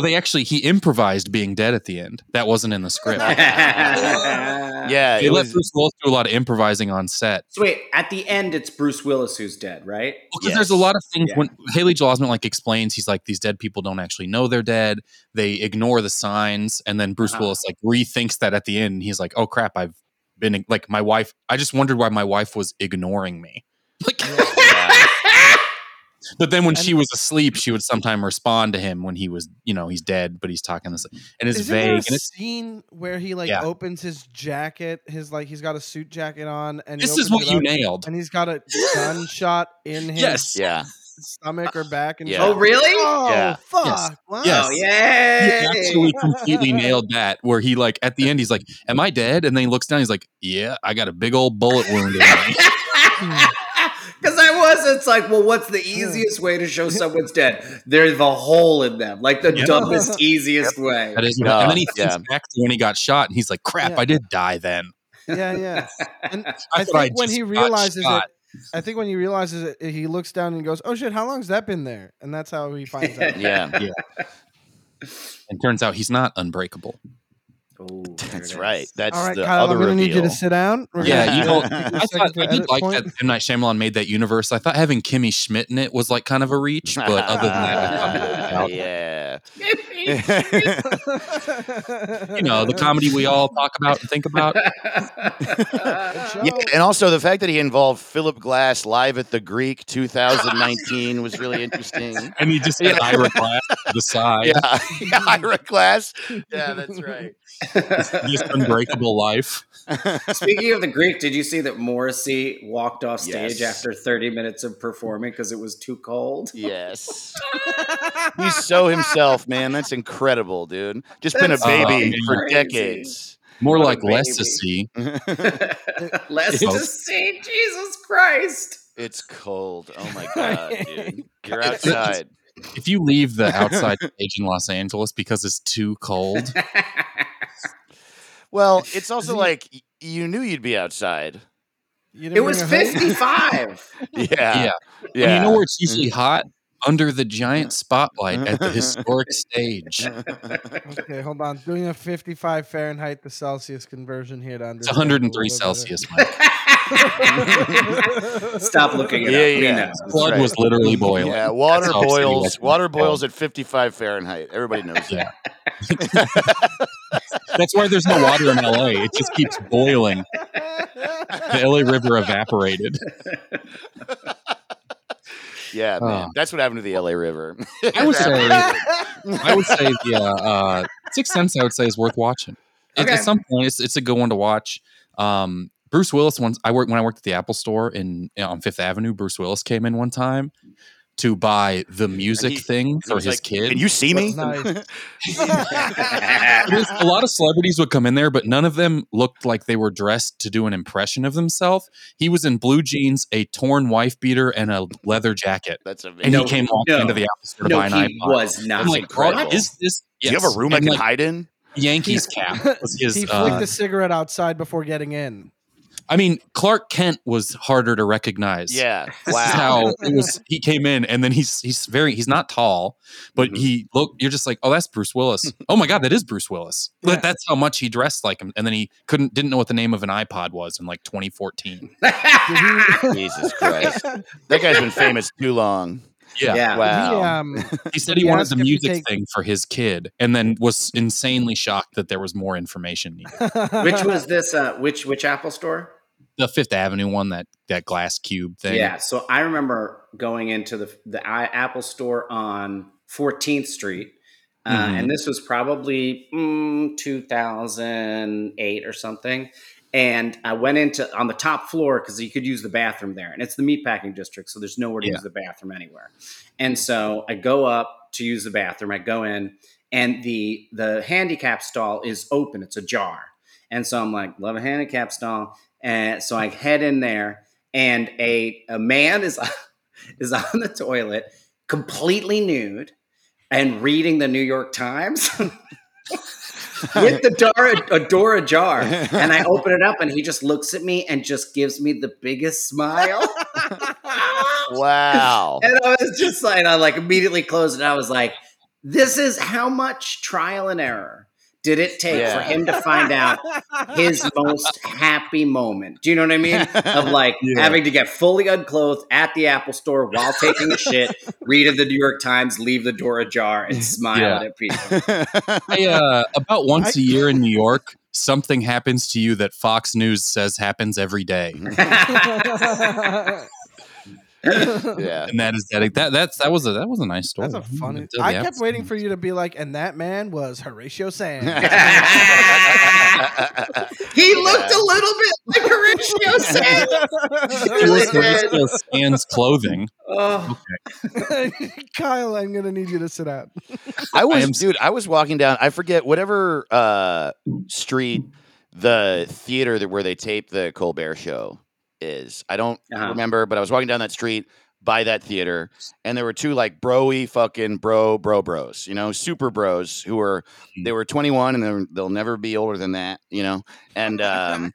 They actually, he improvised being dead at the end. That wasn't in the script. Yeah. They let Bruce Willis do a lot of improvising on set. So wait, at the end, it's Bruce Willis who's dead, right? Because there's a lot of things when Haley Joel Osment like explains, he's like, these dead people don't actually know they're dead. They ignore the signs. And then Bruce Willis like rethinks that at the end. And he's like, oh crap, I've been like my wife. I just wondered why my wife was ignoring me. Like, but then when she was asleep, she would sometimes respond to him when he was, he's dead, but he's talking this. And it's vague. There a scene where he like opens his jacket, he's got a suit jacket on, and this is what you nailed. And he's got a gunshot in his stomach or back. And oh, really? Oh, yeah. Fuck. Yes. Wow. Yes. Yay. He actually completely nailed that, where he like, at the end, he's like, am I dead? And then he looks down, he's like, yeah, I got a big old bullet wound in me. Because it's like, well, what's the easiest way to show someone's dead? There's the hole in them. Like the dumbest, easiest way. That is not. And then he thinks back to when he got shot, and he's like, crap, I did die then. Yeah. And I think when he realizes it, he looks down and goes, oh shit, how long's that been there? And that's how he finds out. Yeah. And turns out he's not unbreakable. Ooh, that's right. That's all right, the Kyle, other reveal. I'm going to need you to sit down. I did like that M. Night Shyamalan made that universe. I thought having Kimmy Schmidt in it was like kind of a reach, but other than that, I thought it was out. You know, the comedy we all talk about and think about. Yeah, and also the fact that he involved Philip Glass live at the Greek 2019 was really interesting. And he just said Ira Glass to the side. Yeah. Yeah, Ira Glass. Yeah, that's right. Just Unbreakable Life. Speaking of the Greek, did you see that Morrissey walked off stage after 30 minutes of performing because it was too cold? Yes. He's so himself, man. That's incredible, dude. That's been a baby for decades. More like Lessee. Lessee, Jesus Christ. It's cold. Oh my God, dude. You're outside. If you leave the outside stage in Los Angeles because it's too cold. Well, it's also like you knew you'd be outside. It was 55. Yeah. And you know where it's usually hot? Under the giant spotlight at the historic stage. Okay, hold on. Doing a 55 Fahrenheit to Celsius conversion here to under. It's 103 Celsius, Mike. Stop looking at it. Yeah. Blood was literally boiling. Yeah, water boils. Water boils at 55 Fahrenheit. Everybody knows that. That's why there's no water in LA. It just keeps boiling. The LA River evaporated. Yeah, man. That's what happened to the LA River. I would say Sixth Sense, I would say, is worth watching. Okay. At some point, it's a good one to watch. Bruce Willis once, when I worked at the Apple store on Fifth Avenue, Bruce Willis came in one time to buy the music thing for his kid. Can you see me? Nice. A lot of celebrities would come in there, but none of them looked like they were dressed to do an impression of themselves. He was in blue jeans, a torn wife beater, and a leather jacket. That's amazing. And he came walking into the office to buy an iPod. He was not. I'm like, what is this? Yes. Do you have a room I can hide in? Yankees cap. He flicked a cigarette outside before getting in. I mean, Clark Kent was harder to recognize. Yeah, wow. This is how it was. He came in, and then he's not tall, but he looked. You're just like, oh, that's Bruce Willis. Oh my God, that is Bruce Willis. Yeah. But that's how much he dressed like him. And then he didn't know what the name of an iPod was in like 2014. Jesus Christ, that guy's been famous too long. Yeah. Wow. He said he wanted the music thing for his kid, and then was insanely shocked that there was more information needed. Which was this? Which Apple store? The Fifth Avenue one, that glass cube thing. Yeah. So I remember going into the Apple store on 14th Street, and this was probably 2008 or something. And I went into on the top floor because you could use the bathroom there. And it's the meatpacking district, so there's nowhere to use the bathroom anywhere. And so I go up to use the bathroom. I go in, and the handicap stall is open. It's ajar. And so I'm like, love a handicap stall. And so I head in there, and a man is on the toilet, completely nude, and reading the New York Times. With the door ajar, and I open it up, and he just looks at me and just gives me the biggest smile. Wow! And I was just like, I immediately closed it. I was like, "This is how much trial and error did it take for him to find out his most happy moment?" Do you know what I mean? Of having to get fully unclothed at the Apple store while taking a shit, read of the New York Times, leave the door ajar, and smile at people. About once a year in New York, something happens to you that Fox News says happens every day. Yeah, and that is that was a nice story. That's a funny. I kept waiting for you to be like, and that man was Horatio Sands. He looked a little bit like Horatio Sands. He was Horatio Sands clothing. Oh. Okay. Kyle, I'm gonna need you to sit out. I was walking down. I forget whatever street the theater where they tape the Colbert Show is. I don't remember, but I was walking down that street by that theater, and there were two bro-y fucking bros, super bros who were, they were 21 and they'll never be older than that, and and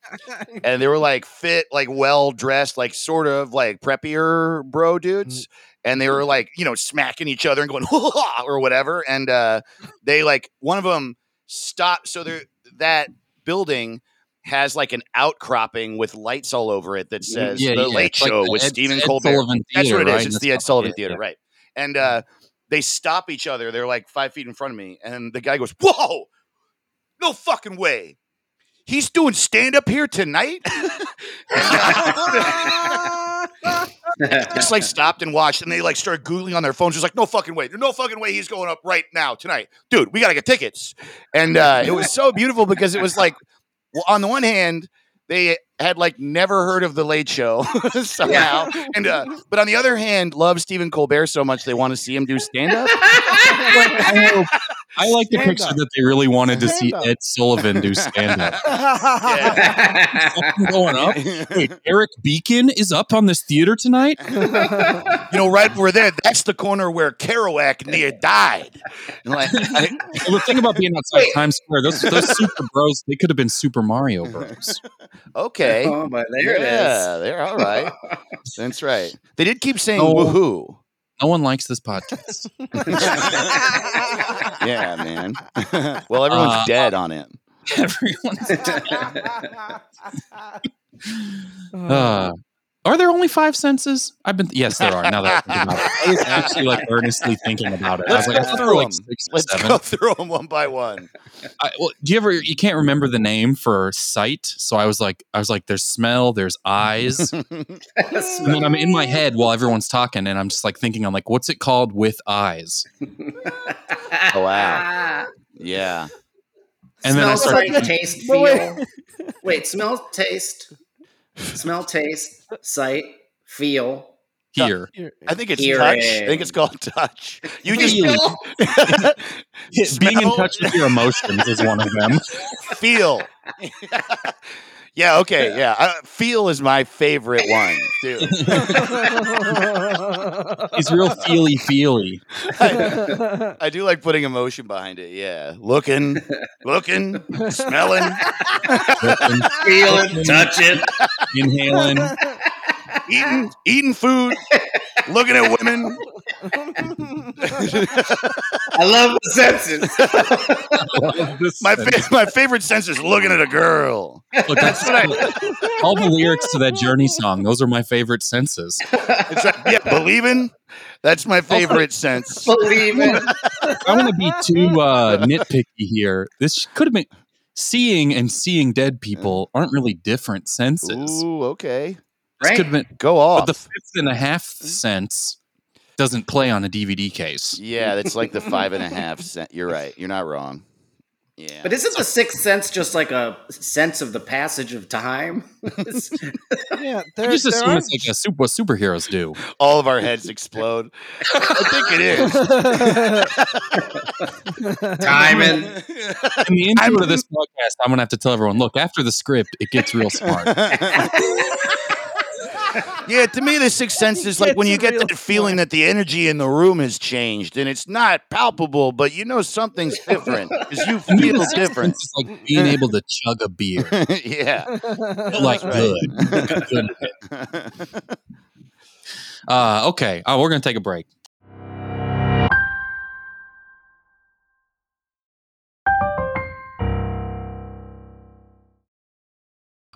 they were fit, well-dressed, sort of preppier bro dudes. And they were smacking each other and going "Hoo-ha!" or whatever. And they one of them stopped. So that building has an outcropping with lights all over it that says The Late Show with Stephen Colbert. That's what it is. It's the Ed Sullivan Theater, right? And They stop each other. They're like 5 feet in front of me. And the guy goes, whoa, no fucking way. He's doing stand-up here tonight? Just like stopped and watched. And they like started Googling on their phones. Just like, no fucking way. No fucking way he's going up right now tonight. Dude, we got to get tickets. And it was so beautiful because it was like, well, on the one hand, they had like never heard of The Late Show somehow. Yeah. And, but on the other hand, love Stephen Colbert so much they want to see him do stand-up. I like the picture that they really wanted to see Ed Sullivan do stand-up. Yeah. Going up. Wait, Eric Beacon is up on this theater tonight? You know, right over there, that's the corner where Kerouac near died. Like, well, the thing about being outside Times Square, those super bros, they could have been Super Mario Bros. Okay. Oh, but there it is. They're all right. That's right. They did keep saying woohoo. No one likes this podcast. Yeah, man. Well, everyone's dead on it. Everyone's dead. Are there only five senses? Yes, there are. Now that I'm thinking about it. I was actually like earnestly thinking about it. Let's go through them. Let's go through them one by one. You can't remember the name for sight, so I was like, there's smell, there's eyes. And then I'm in my head while everyone's talking, and I'm just like thinking, I'm like, what's it called with eyes? Oh, wow. Yeah. And then I started like taste, feel. Wait, smell, taste. Smell, taste, sight, feel, hear. I think it's touch. I think it's called touch. You just being in touch with your emotions is one of them. Feel. Yeah. Okay. Yeah. Feel is my favorite one, too. It's real feely. I do like putting emotion behind it. Yeah. Looking, smelling, feeling, touching, inhaling, eating food, looking at women. I love the senses. My favorite sense is looking at a girl. Look, all the lyrics to that Journey song, those are my favorite senses. It's like, yeah, believing, that's my favorite sense. Believing. I want to be too nitpicky here. This could have been seeing dead people aren't really different senses. Ooh, okay. This could have been, go off. But the 5.5 sense doesn't play on a DVD case. Yeah, that's like the 5.5 sense. You're right. You're not wrong. Yeah. But isn't the Sixth Sense just like a sense of the passage of time? Yeah, I just assume it's like what superheroes do. All of our heads explode. I think it is. Timing. In the intro to this podcast, I'm going to have to tell everyone, look, after the script, it gets real smart. Yeah, to me, the Sixth Sense is like when you get that feeling that the energy in the room has changed, and it's not palpable, but you know something's different because you feel different. It's like being able to chug a beer. Yeah, like good. Okay, we're gonna take a break.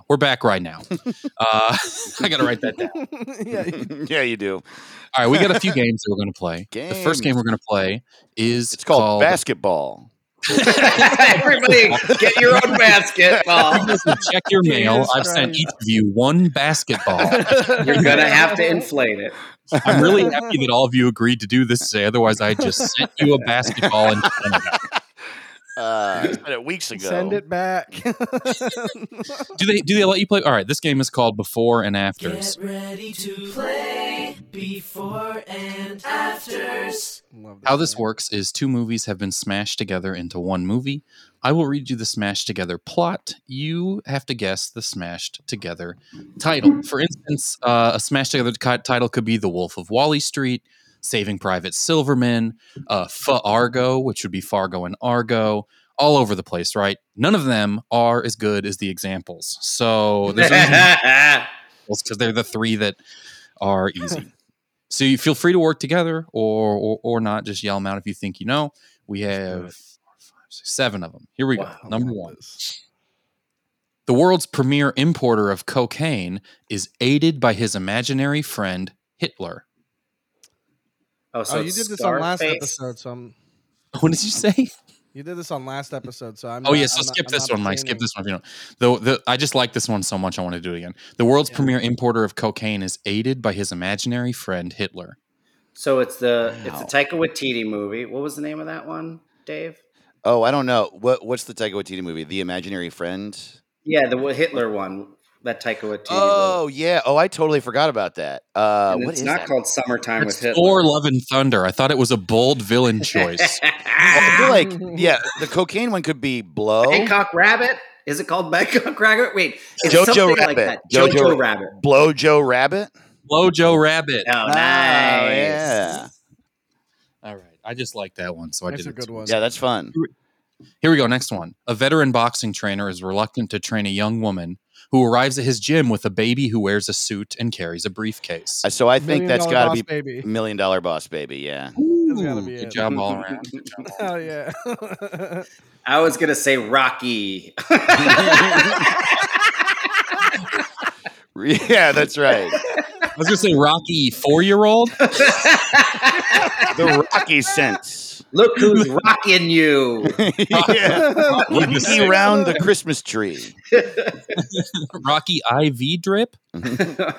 We're back right now. I got to write that down. Yeah, you do. All right, we got a few games that we're going to play. The first game we're going to play is called basketball. Everybody, get your own basketball. Check your mail. I've sent each of you one basketball. You're going to have to inflate it. I'm really happy that all of you agreed to do this today. Otherwise, I just sent you a basketball and sent it out. Weeks ago. Send it back. Do they let you play? All right, this game is called Before and Afters. Get ready to play Before and Afters. How this works is two movies have been smashed together into one movie. I will read you the smashed together plot. You have to guess the smashed together title. For instance, a smashed together title could be The Wolf of Wall Street, Saving Private Silverman, Fargo, which would be Fargo and Argo, all over the place, right? None of them are as good as the examples. So there's because they're the three that are easy. So you feel free to work together or not. Just yell them out if you think you know. We have 7 of them. Here we go. Number one. The world's premier importer of cocaine is aided by his imaginary friend, Hitler. Oh, so you did this on last episode. So I'm... What did you say? You did this on last episode, so I'm. Oh not, yeah, so I'm skip not, this one, Mike. Skip this one. If you don't. I just like this one so much, I want to do it again. The world's premier importer of cocaine is aided by his imaginary friend Hitler. So it's the Taika Waititi movie. What was the name of that one, Dave? Oh, I don't know. What's the Taika Waititi movie? The Imaginary Friend. Yeah, the Hitler one. That Taika Waititi. Oh yeah. Oh, I totally forgot about that. It's not called Summertime with Hitler. Or Love and Thunder. I thought it was a bold villain choice. I feel like, yeah, the cocaine one could be Blow. Bangkok Rabbit. Is it called Bangkok Rabbit? Wait, it's Jojo Rabbit. Like that. Jojo Rabbit. Blow Joe Rabbit. Blow Joe Rabbit. Oh, nice. Yeah. All right. I just like that one, so that's a good one. Yeah, that's fun. Here we go. Next one. A veteran boxing trainer is reluctant to train a young woman who arrives at his gym with a baby who wears a suit and carries a briefcase. So I think that's got to be $1 Million Boss Baby, yeah. Ooh, good job all around. Oh, yeah. I was going to say Rocky. Yeah, that's right. I was going to say Rocky 4-year-old. The Rocky sense. Look who's rocking you. Yeah. Rocky round the Christmas tree. Rocky IV drip. Here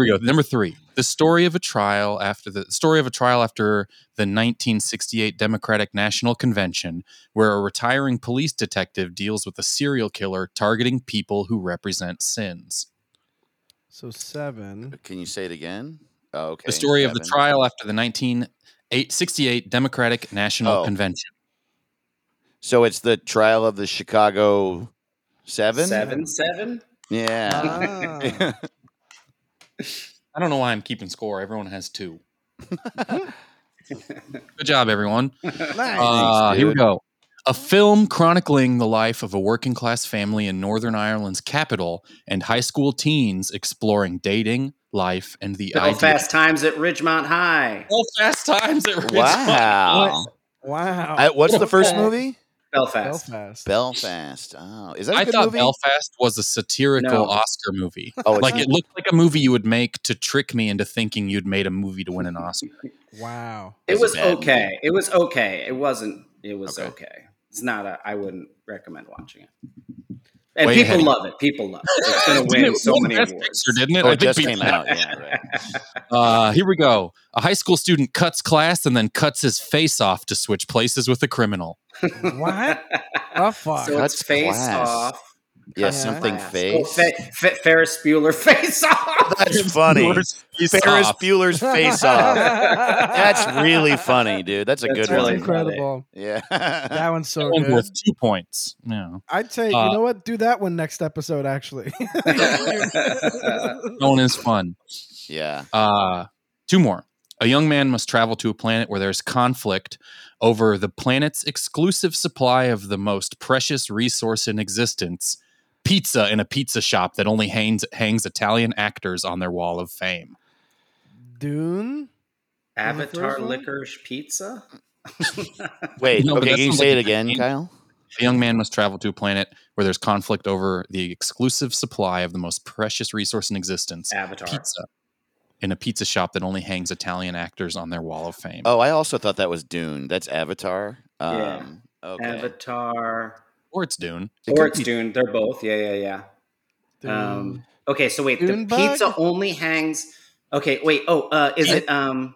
we go. Number 3. The story of a trial after the 1968 Democratic National Convention, where a retiring police detective deals with a serial killer targeting people who represent sins. So 7. Can you say it again? Oh, okay. The story of the trial after the 1968 Democratic National Convention. So it's the trial of the Chicago 7? 7-7? Yeah. Ah. I don't know why I'm keeping score. Everyone has 2. Good job, everyone. Nice. Here we go. A film chronicling the life of a working-class family in Northern Ireland's capital and high school teens exploring dating, life, and the idea. Fast Times at Ridgemont High. Fast Times at Ridgemont High. Wow. What's the first movie? Belfast. Oh, is that a good movie? I thought Belfast was a satirical Oscar movie. Oh, like it looked like a movie you would make to trick me into thinking you'd made a movie to win an Oscar. Wow. It was okay. It was okay. It's not I wouldn't recommend watching it. And people love it. It's going to win so many awards. Picture, didn't it? Oh, it just came out. Yeah, right. Here we go. A high school student cuts class and then cuts his face off to switch places with a criminal. What? Oh, fuck. So it's face off. Yeah, something face. Oh, Ferris Bueller face off. That's funny. Ferris Bueller's face off. That's really funny, dude. That's good one. That's incredible. Yeah. That one's so good. That one's worth 2 points. Yeah. I'd say, you know what? Do that one next episode, actually. That one is fun. Yeah. 2 more. A young man must travel to a planet where there's conflict over the planet's exclusive supply of the most precious resource in existence, pizza in a pizza shop that only hangs Italian actors on their wall of fame. Dune? Avatar Licorice Pizza? Wait, no, okay, can you say it again, Kyle? A young man must travel to a planet where there's conflict over the exclusive supply of the most precious resource in existence. Avatar. Pizza. In a pizza shop that only hangs Italian actors on their wall of fame. Oh, I also thought that was Dune. That's Avatar. Yeah. Okay. Avatar... Or it's Dune. Dune. They're both. Yeah. Okay, so wait. Dune the pizza bug? Only hangs... Okay, wait. Oh, is it the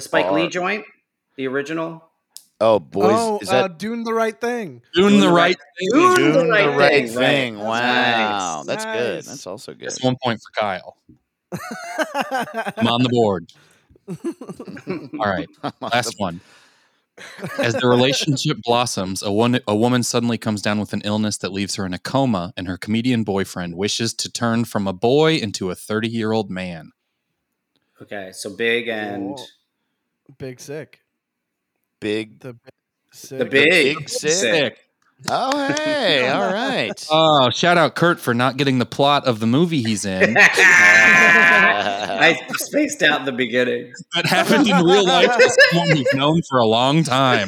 Spike Lee joint? The original? Oh, boys. Oh, is that Dune the Right Thing. Dune the Right Thing. Wow. Nice. That's good. That's also good. That's 1 point for Kyle. I'm on the board. All right. Last one. As the relationship blossoms, a woman suddenly comes down with an illness that leaves her in a coma, and her comedian boyfriend wishes to turn from a boy into a 30-year-old man. Okay, so Big Sick. The Big Sick. Oh, hey. All right. Oh, shout out Kurt for not getting the plot of the movie he's in. I spaced out in the beginning. That happened in real life. This one we've known for a long time.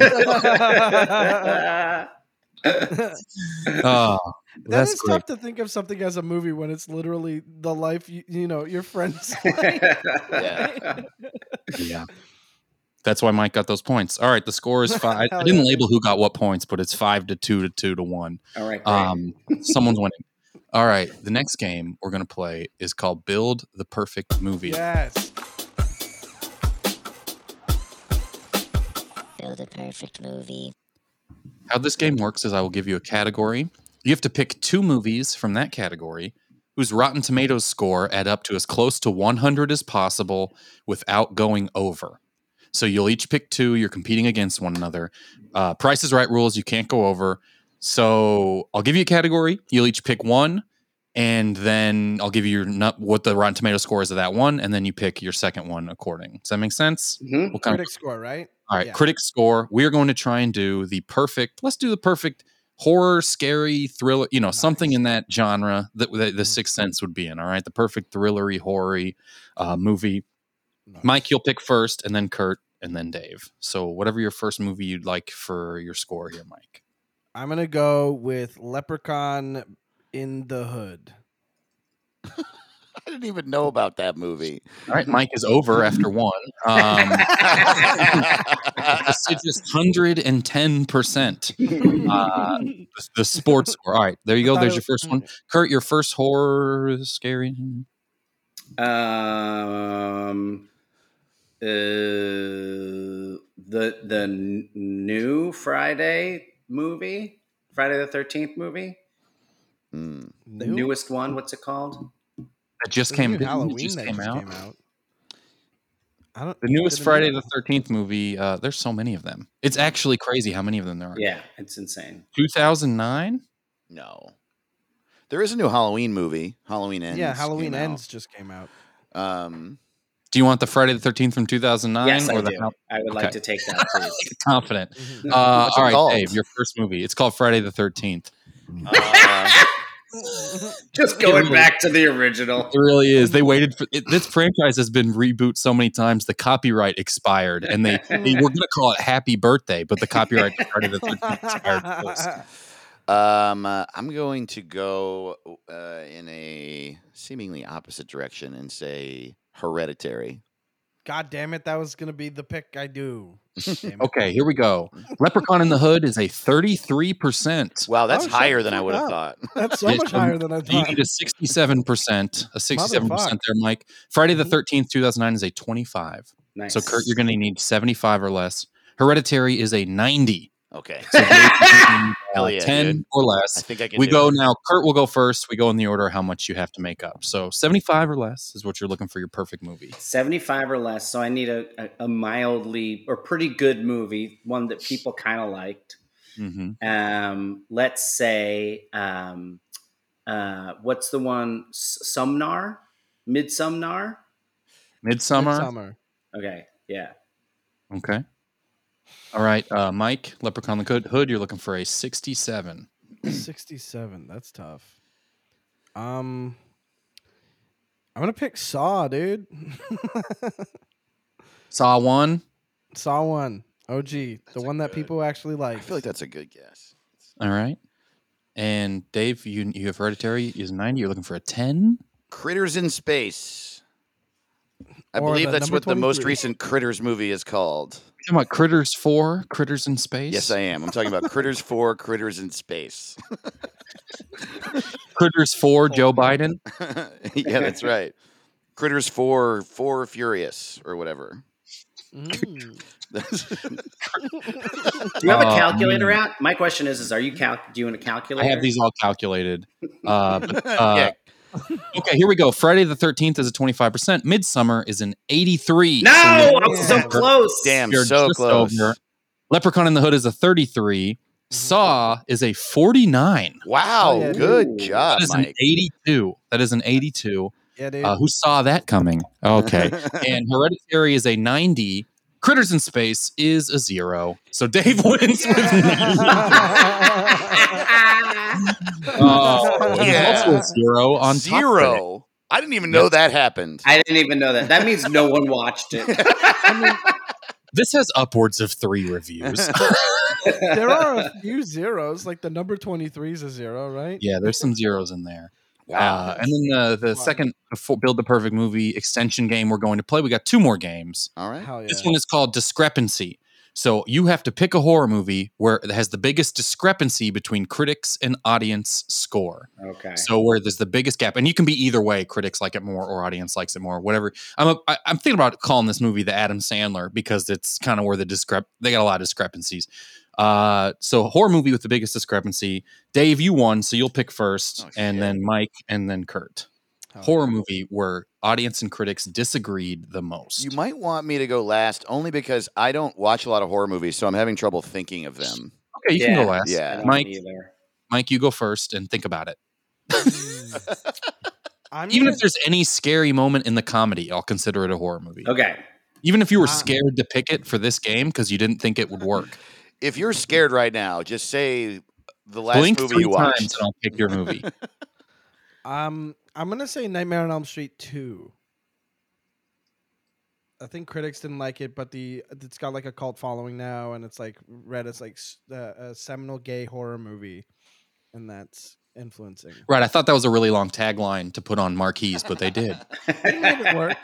Oh. That's is great. Tough to think of something as a movie when it's literally the life you know your friends. Yeah. Yeah. That's why Mike got those points. All right, the score is 5. I didn't label who got what points, but it's 5 to 2 to 2 to 1. All right. Someone's winning. All right, the next game we're going to play is called Build the Perfect Movie. Yes. Build a perfect movie. How this game works is I will give you a category. You have to pick 2 movies from that category whose Rotten Tomatoes score add up to as close to 100 as possible without going over. So you'll each pick 2. You're competing against one another. Price is Right rules. You can't go over. So I'll give you a category. You'll each pick 1. And then I'll give you what the Rotten Tomato score is of that one. And then you pick your second one according. Does that make sense? Mm-hmm. Critic score, right? All right. Yeah. Critic score. We are going to try and do the perfect. Let's do the perfect horror, scary, thriller. You know, nice. Something in that genre that the Sixth Sense would be in. All right. The perfect thrillery, horror-y movie. Nice. Mike, you'll pick first, and then Kurt, and then Dave. So whatever your first movie you'd like for your score here, Mike. I'm going to go with Leprechaun in the Hood. I didn't even know about that movie. All right, Mike is over after 1. It's just 110%. The sports score. All right, there you go. There's your first one. Kurt, your first horror scary. The new Friday the 13th movie. Mm. The newest one, what's it called? That just came out. I don't, the newest Friday the 13th movie. There's so many of them. It's actually crazy how many of them there are. Yeah, it's insane. 2009? No. There is a new Halloween movie. Halloween Ends. Yeah, Halloween Ends just came out. Do you want the Friday the 13th from 2009? Yes, I do. I would like to take that, please. Confident. Mm-hmm. All right, Dave, your first movie. It's called Friday the 13th. Just going back to the original. It really is. They waited for it. This franchise has been rebooted so many times. The copyright expired, and they were going to call it Happy Birthday, but the copyright started at the expired first. I'm going to go in a seemingly opposite direction and say Hereditary. God damn it! That was going to be the pick I do. Okay, here we go. Leprechaun in the Hood is a 33%. Wow, that's higher than I would have thought. That's so much higher than I thought. You need a 67%. A 67% there, Mike. Friday the 13th, 2009 is a 25. Nice. So, Kurt, you're going to need 75 or less. Hereditary is a 90. Okay. So 10 dude. Or less. I think I can now. Kurt will go first. We go in the order how much you have to make up. So 75 or less is what you're looking for your perfect movie. 75 or less. So I need a mildly or pretty good movie, one that people kind of liked. Mm-hmm. Let's say, what's the one? Midsummer. Okay. Yeah. Okay. All right, Mike, Leprechaun in the Hood, you're looking for a 67. 67, that's tough. I'm going to pick Saw, dude. Saw 1? Saw 1. OG, the one that people actually like. I feel like that's a good guess. All right. And Dave, you have Hereditary is 90. You're looking for a 10? Critters in Space. I believe that's what the most recent Critters movie is called. You're talking about Critters 4, Critters in Space? Yes, I am. I'm talking about Critters 4, Critters in Space. Critters 4, Joe Biden? Yeah, that's right. Critters 4, 4 Furious, or whatever. Mm. Do you have a calculator out? My question is are you do you want a calculator? I have these all calculated. Okay, here we go. Friday the 13th is a 25%. Midsummer is an 83. No, I'm so close. Damn, so close. Over. Leprechaun in the Hood is a 33. Saw is a 49. Wow, oh, yeah, good job, Mike. That is an 82. Yeah, dude. Who saw that coming? Okay. And Hereditary is a 90. Critters in Space is a 0. So Dave wins with 90. Also 0 on 0. I didn't even know that happened. I didn't even know that. That means no one watched it. I mean, this has upwards of 3 reviews. There are a few zeros, like the number 23 is a zero, right? Yeah, there's some zeros in there. Wow. And then the second Build the Perfect Movie extension game we're going to play. We got two more games. All right. Yeah. This one is called Discrepancy. So you have to pick a horror movie where it has the biggest discrepancy between critics and audience score. Okay. So where there's the biggest gap, and you can be either way. Critics like it more or audience likes it more, whatever. I'm thinking about calling this movie the Adam Sandler because it's kind of where they got a lot of discrepancies. So horror movie with the biggest discrepancy. Dave, you won, so you'll pick first, then Mike, and then Kurt. Oh, horror movie where audience and critics disagreed the most. You might want me to go last, only because I don't watch a lot of horror movies, so I'm having trouble thinking of them. Okay, you can go last. Yeah, Mike, you go first and think about it. If there's any scary moment in the comedy, I'll consider it a horror movie. Okay. Even if you were scared to pick it for this game because you didn't think it would work. If you're scared right now, just say the last movie you watched. Blink 3 times and I'll pick your movie. I'm going to say Nightmare on Elm Street 2. I think critics didn't like it, but it's got like a cult following now, and it's like read as like a seminal gay horror movie, and that's influencing. Right, I thought that was a really long tagline to put on marquees, but they did. They made it work.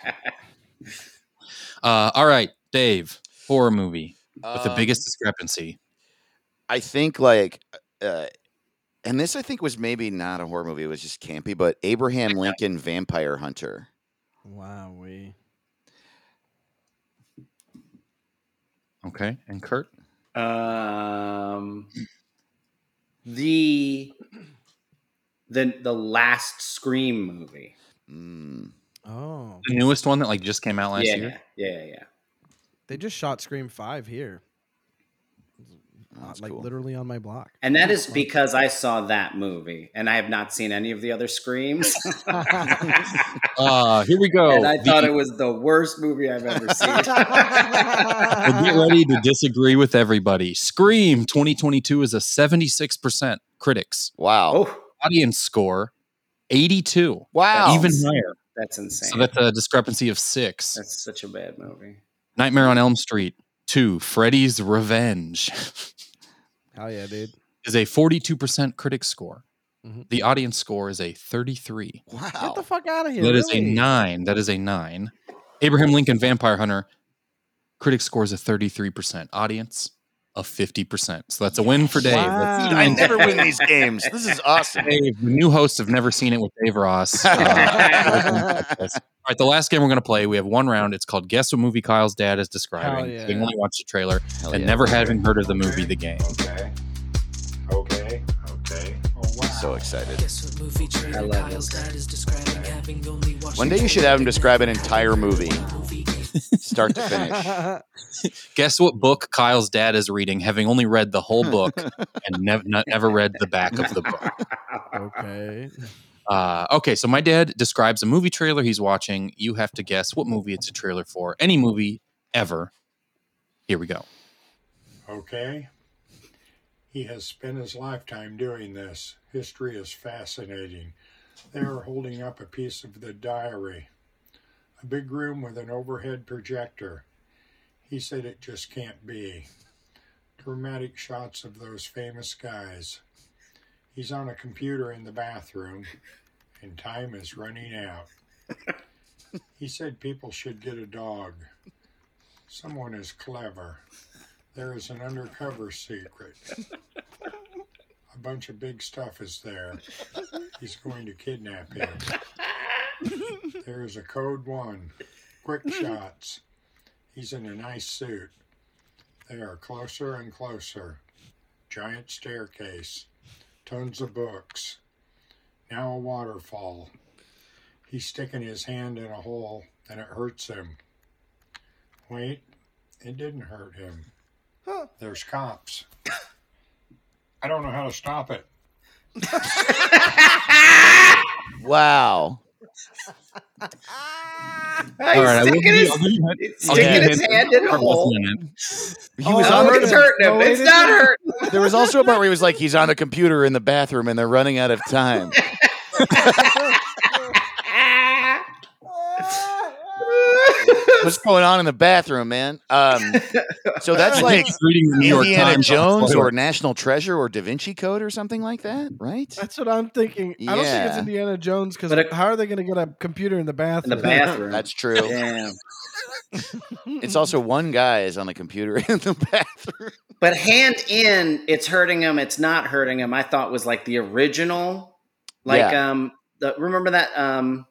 All right, Dave, horror movie. With the biggest discrepancy. I think and this I think was maybe not a horror movie. It was just campy, but Abraham Lincoln Vampire Hunter. Wowee. Okay. And Kurt? The last Scream movie. Mm. Oh. The newest one that just came out last year? Yeah. They just shot Scream 5 here. Literally on my block. And that is because I saw that movie and I have not seen any of the other Screams. Here we go. And I thought it was the worst movie I've ever seen. Well, get ready to disagree with everybody. Scream 2022 is a 76% critics. Wow. Oh. Audience score, 82. Wow. Even higher. That's insane. So that's a discrepancy of 6. That's such a bad movie. Nightmare on Elm Street 2, Freddy's Revenge. Hell yeah, dude. Is a 42% critic score. Mm-hmm. The audience score is a 33. Wow. Get the fuck out of here. That is a 9. That is a 9. Abraham Lincoln Vampire Hunter, critic score is a 33%. Audience of 50%. So that's a win for Dave. Wow. Dude, I never win these games. This is awesome. Dave, the new host of Never Seen It with Dave Ross. All right, the last game we're going to play, we have one round. It's called Guess What Movie Kyle's Dad is Describing. Yeah. We only watched the trailer never having heard of the movie, The Game. Okay. Oh, wow. So excited. I love Kyle's dad is describing, having only watched. One day you should have him describe an entire movie. Start to finish. Guess what book Kyle's dad is reading, having only read the whole book and never read the back of the book. Okay. So my dad describes a movie trailer he's watching. You have to guess what movie it's a trailer for. Any movie ever. Here we go. Okay. He has spent his lifetime doing this. History is fascinating. They are holding up a piece of the diary. A big room with an overhead projector. He said it just can't be. Dramatic shots of those famous guys. He's on a computer in the bathroom, and time is running out. He said people should get a dog. Someone is clever. There is an undercover secret. A bunch of big stuff is there. He's going to kidnap him. There is a code 1. Quick shots. He's in a nice suit. They are closer and closer. Giant staircase. Tons of books. Now a waterfall. He's sticking his hand in a hole, and it hurts him. Wait, it didn't hurt him. Huh. There's cops. I don't know how to stop it. Wow. He's sticking his hand in a hole. It's hurting him. It's not hurting. There was also a part where he was like, he's on a computer in the bathroom and they're running out of time. What's going on in the bathroom, man? So that's like reading the New York Indiana Times Jones or National Treasure or Da Vinci Code or something like that, right? That's what I'm thinking. Yeah. I don't think it's Indiana Jones because how are they going to get a computer in the bathroom? In the bathroom. That's true. Damn. It's also one guy is on the computer in the bathroom. But hand in, it's hurting him. It's not hurting him. I thought was like the original. Like, remember that?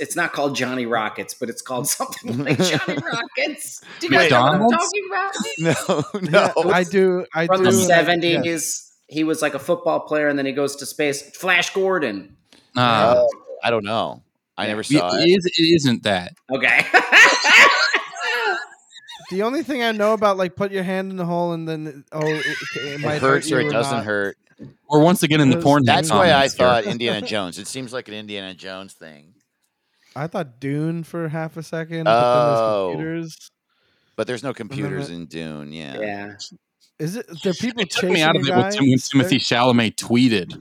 It's not called Johnny Rockets, but it's called something like Johnny Rockets. Do you guys know what I'm talking about? No, I do. From the 70s, he was like a football player, and then he goes to space. Flash Gordon. I don't know. I never saw it. It isn't that. Okay. The only thing I know about, like, put your hand in the hole, and then it might hurts hurt or it doesn't hurt. Or once again in the porn. That's why I thought Indiana Jones. It seems like an Indiana Jones thing. I thought Dune for half a second. Oh, but there's no computers in Dune. Yeah. Yeah. Is it? There people it chasing took me out of it when Timothy Chalamet tweeted.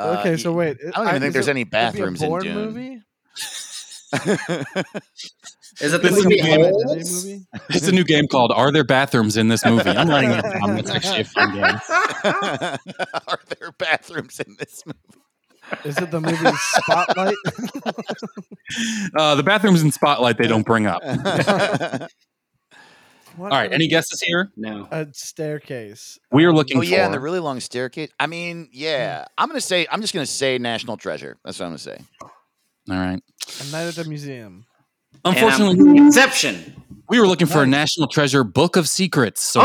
Okay, so wait. I don't even think there's any bathrooms in Dune. Movie? Is it this movie? It's a new game called Are There Bathrooms in This Movie? I'm writing it down. That's actually a fun game. Are there bathrooms in this movie? Is it the movie Spotlight? The bathrooms in Spotlight they don't bring up. All right, any guesses here? No. A staircase. We are looking for... Oh, yeah, the really long staircase. I mean, yeah. I'm just going to say National Treasure. That's what I'm going to say. All right. A Night at the Museum. Unfortunately, Inception. We were looking for a National Treasure Book of Secrets. So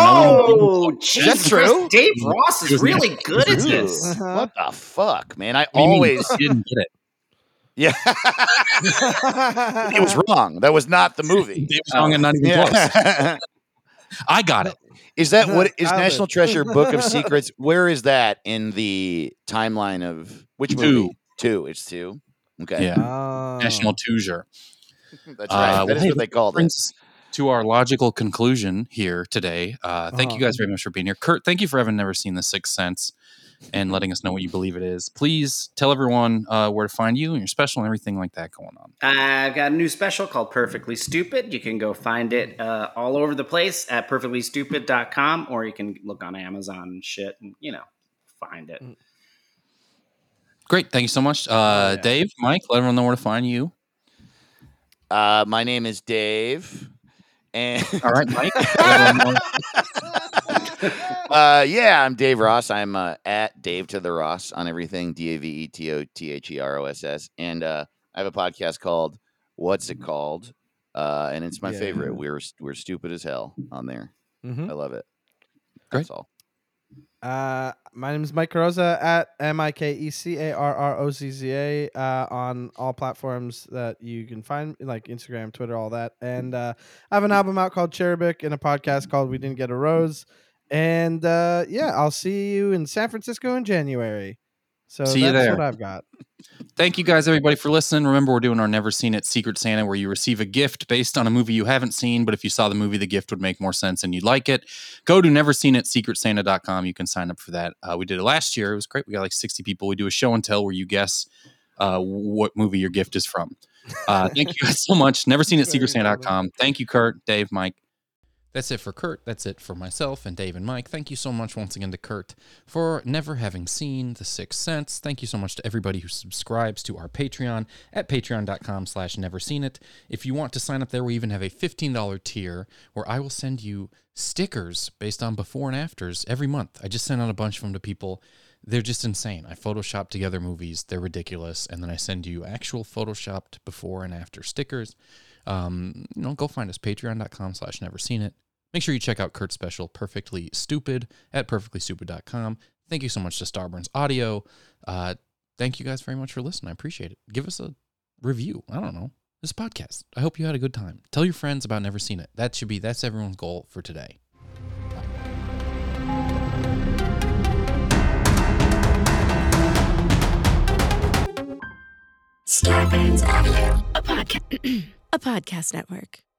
that's true. Dave Ross is really good at this. What the fuck, man? I always didn't get it. Yeah, it was wrong. That was not the movie. It was wrong and not even close. I got it. Is that what is National Treasure Book of Secrets? Where is that in the timeline of which movie? Two. It's two. Okay. Yeah. National Treasure. That's right. That is what they call it. To our logical conclusion here today, thank you guys very much for being here. Kurt, thank you for having never seen The Sixth Sense and letting us know what you believe it is. Please tell everyone where to find you and your special and everything like that going on. I've got a new special called Perfectly Stupid. You can go find it all over the place at PerfectlyStupid.com, or you can look on Amazon and shit and, find it. Great. Thank you so much. Dave, Mike, let everyone know where to find you. My name is Dave. And all right, Mike. I'm Dave Ross. I'm at Dave to the Ross on everything, DAVETOTHEROSS. And I have a podcast called What's It Called? And it's my favorite. We're stupid as hell on there. Mm-hmm. I love it. That's all. My name is Mike Carrozza at MikeCarrozza on all platforms that you can find, like Instagram, Twitter, all that. And I have an album out called Cherubic and a podcast called We Didn't Get a Rose. And I'll see you in San Francisco in January. So see that's what I've got. Thank you guys, everybody, for listening. Remember, we're doing our Never Seen It Secret Santa, where you receive a gift based on a movie you haven't seen, but if you saw the movie, the gift would make more sense and you'd like it. Go to NeverSeenItSecretSanta.com. You can sign up for that. We did it last year. It was great. We got like 60 people. We do a show and tell where you guess what movie your gift is from. Thank you guys so much. NeverSeenItSecretSanta.com. Thank you, Kurt, Dave, Mike. That's it for Kurt. That's it for myself and Dave and Mike. Thank you so much once again to Kurt for never having seen The Sixth Sense. Thank you so much to everybody who subscribes to our Patreon at patreon.com/neverseenit. If you want to sign up there, we even have a $15 tier where I will send you stickers based on before and afters every month. I just sent out a bunch of them to people. They're just insane. I Photoshop together movies. They're ridiculous. And then I send you actual Photoshopped before and after stickers. Go find us, patreon.com/neverseenit. Make sure you check out Kurt's special, Perfectly Stupid, at PerfectlyStupid.com. Thank you so much to Starburns Audio. Thank you guys very much for listening. I appreciate it. Give us a review. I don't know. This podcast. I hope you had a good time. Tell your friends about Never Seen It. That's everyone's goal for today. Starburns Audio, a podcast network.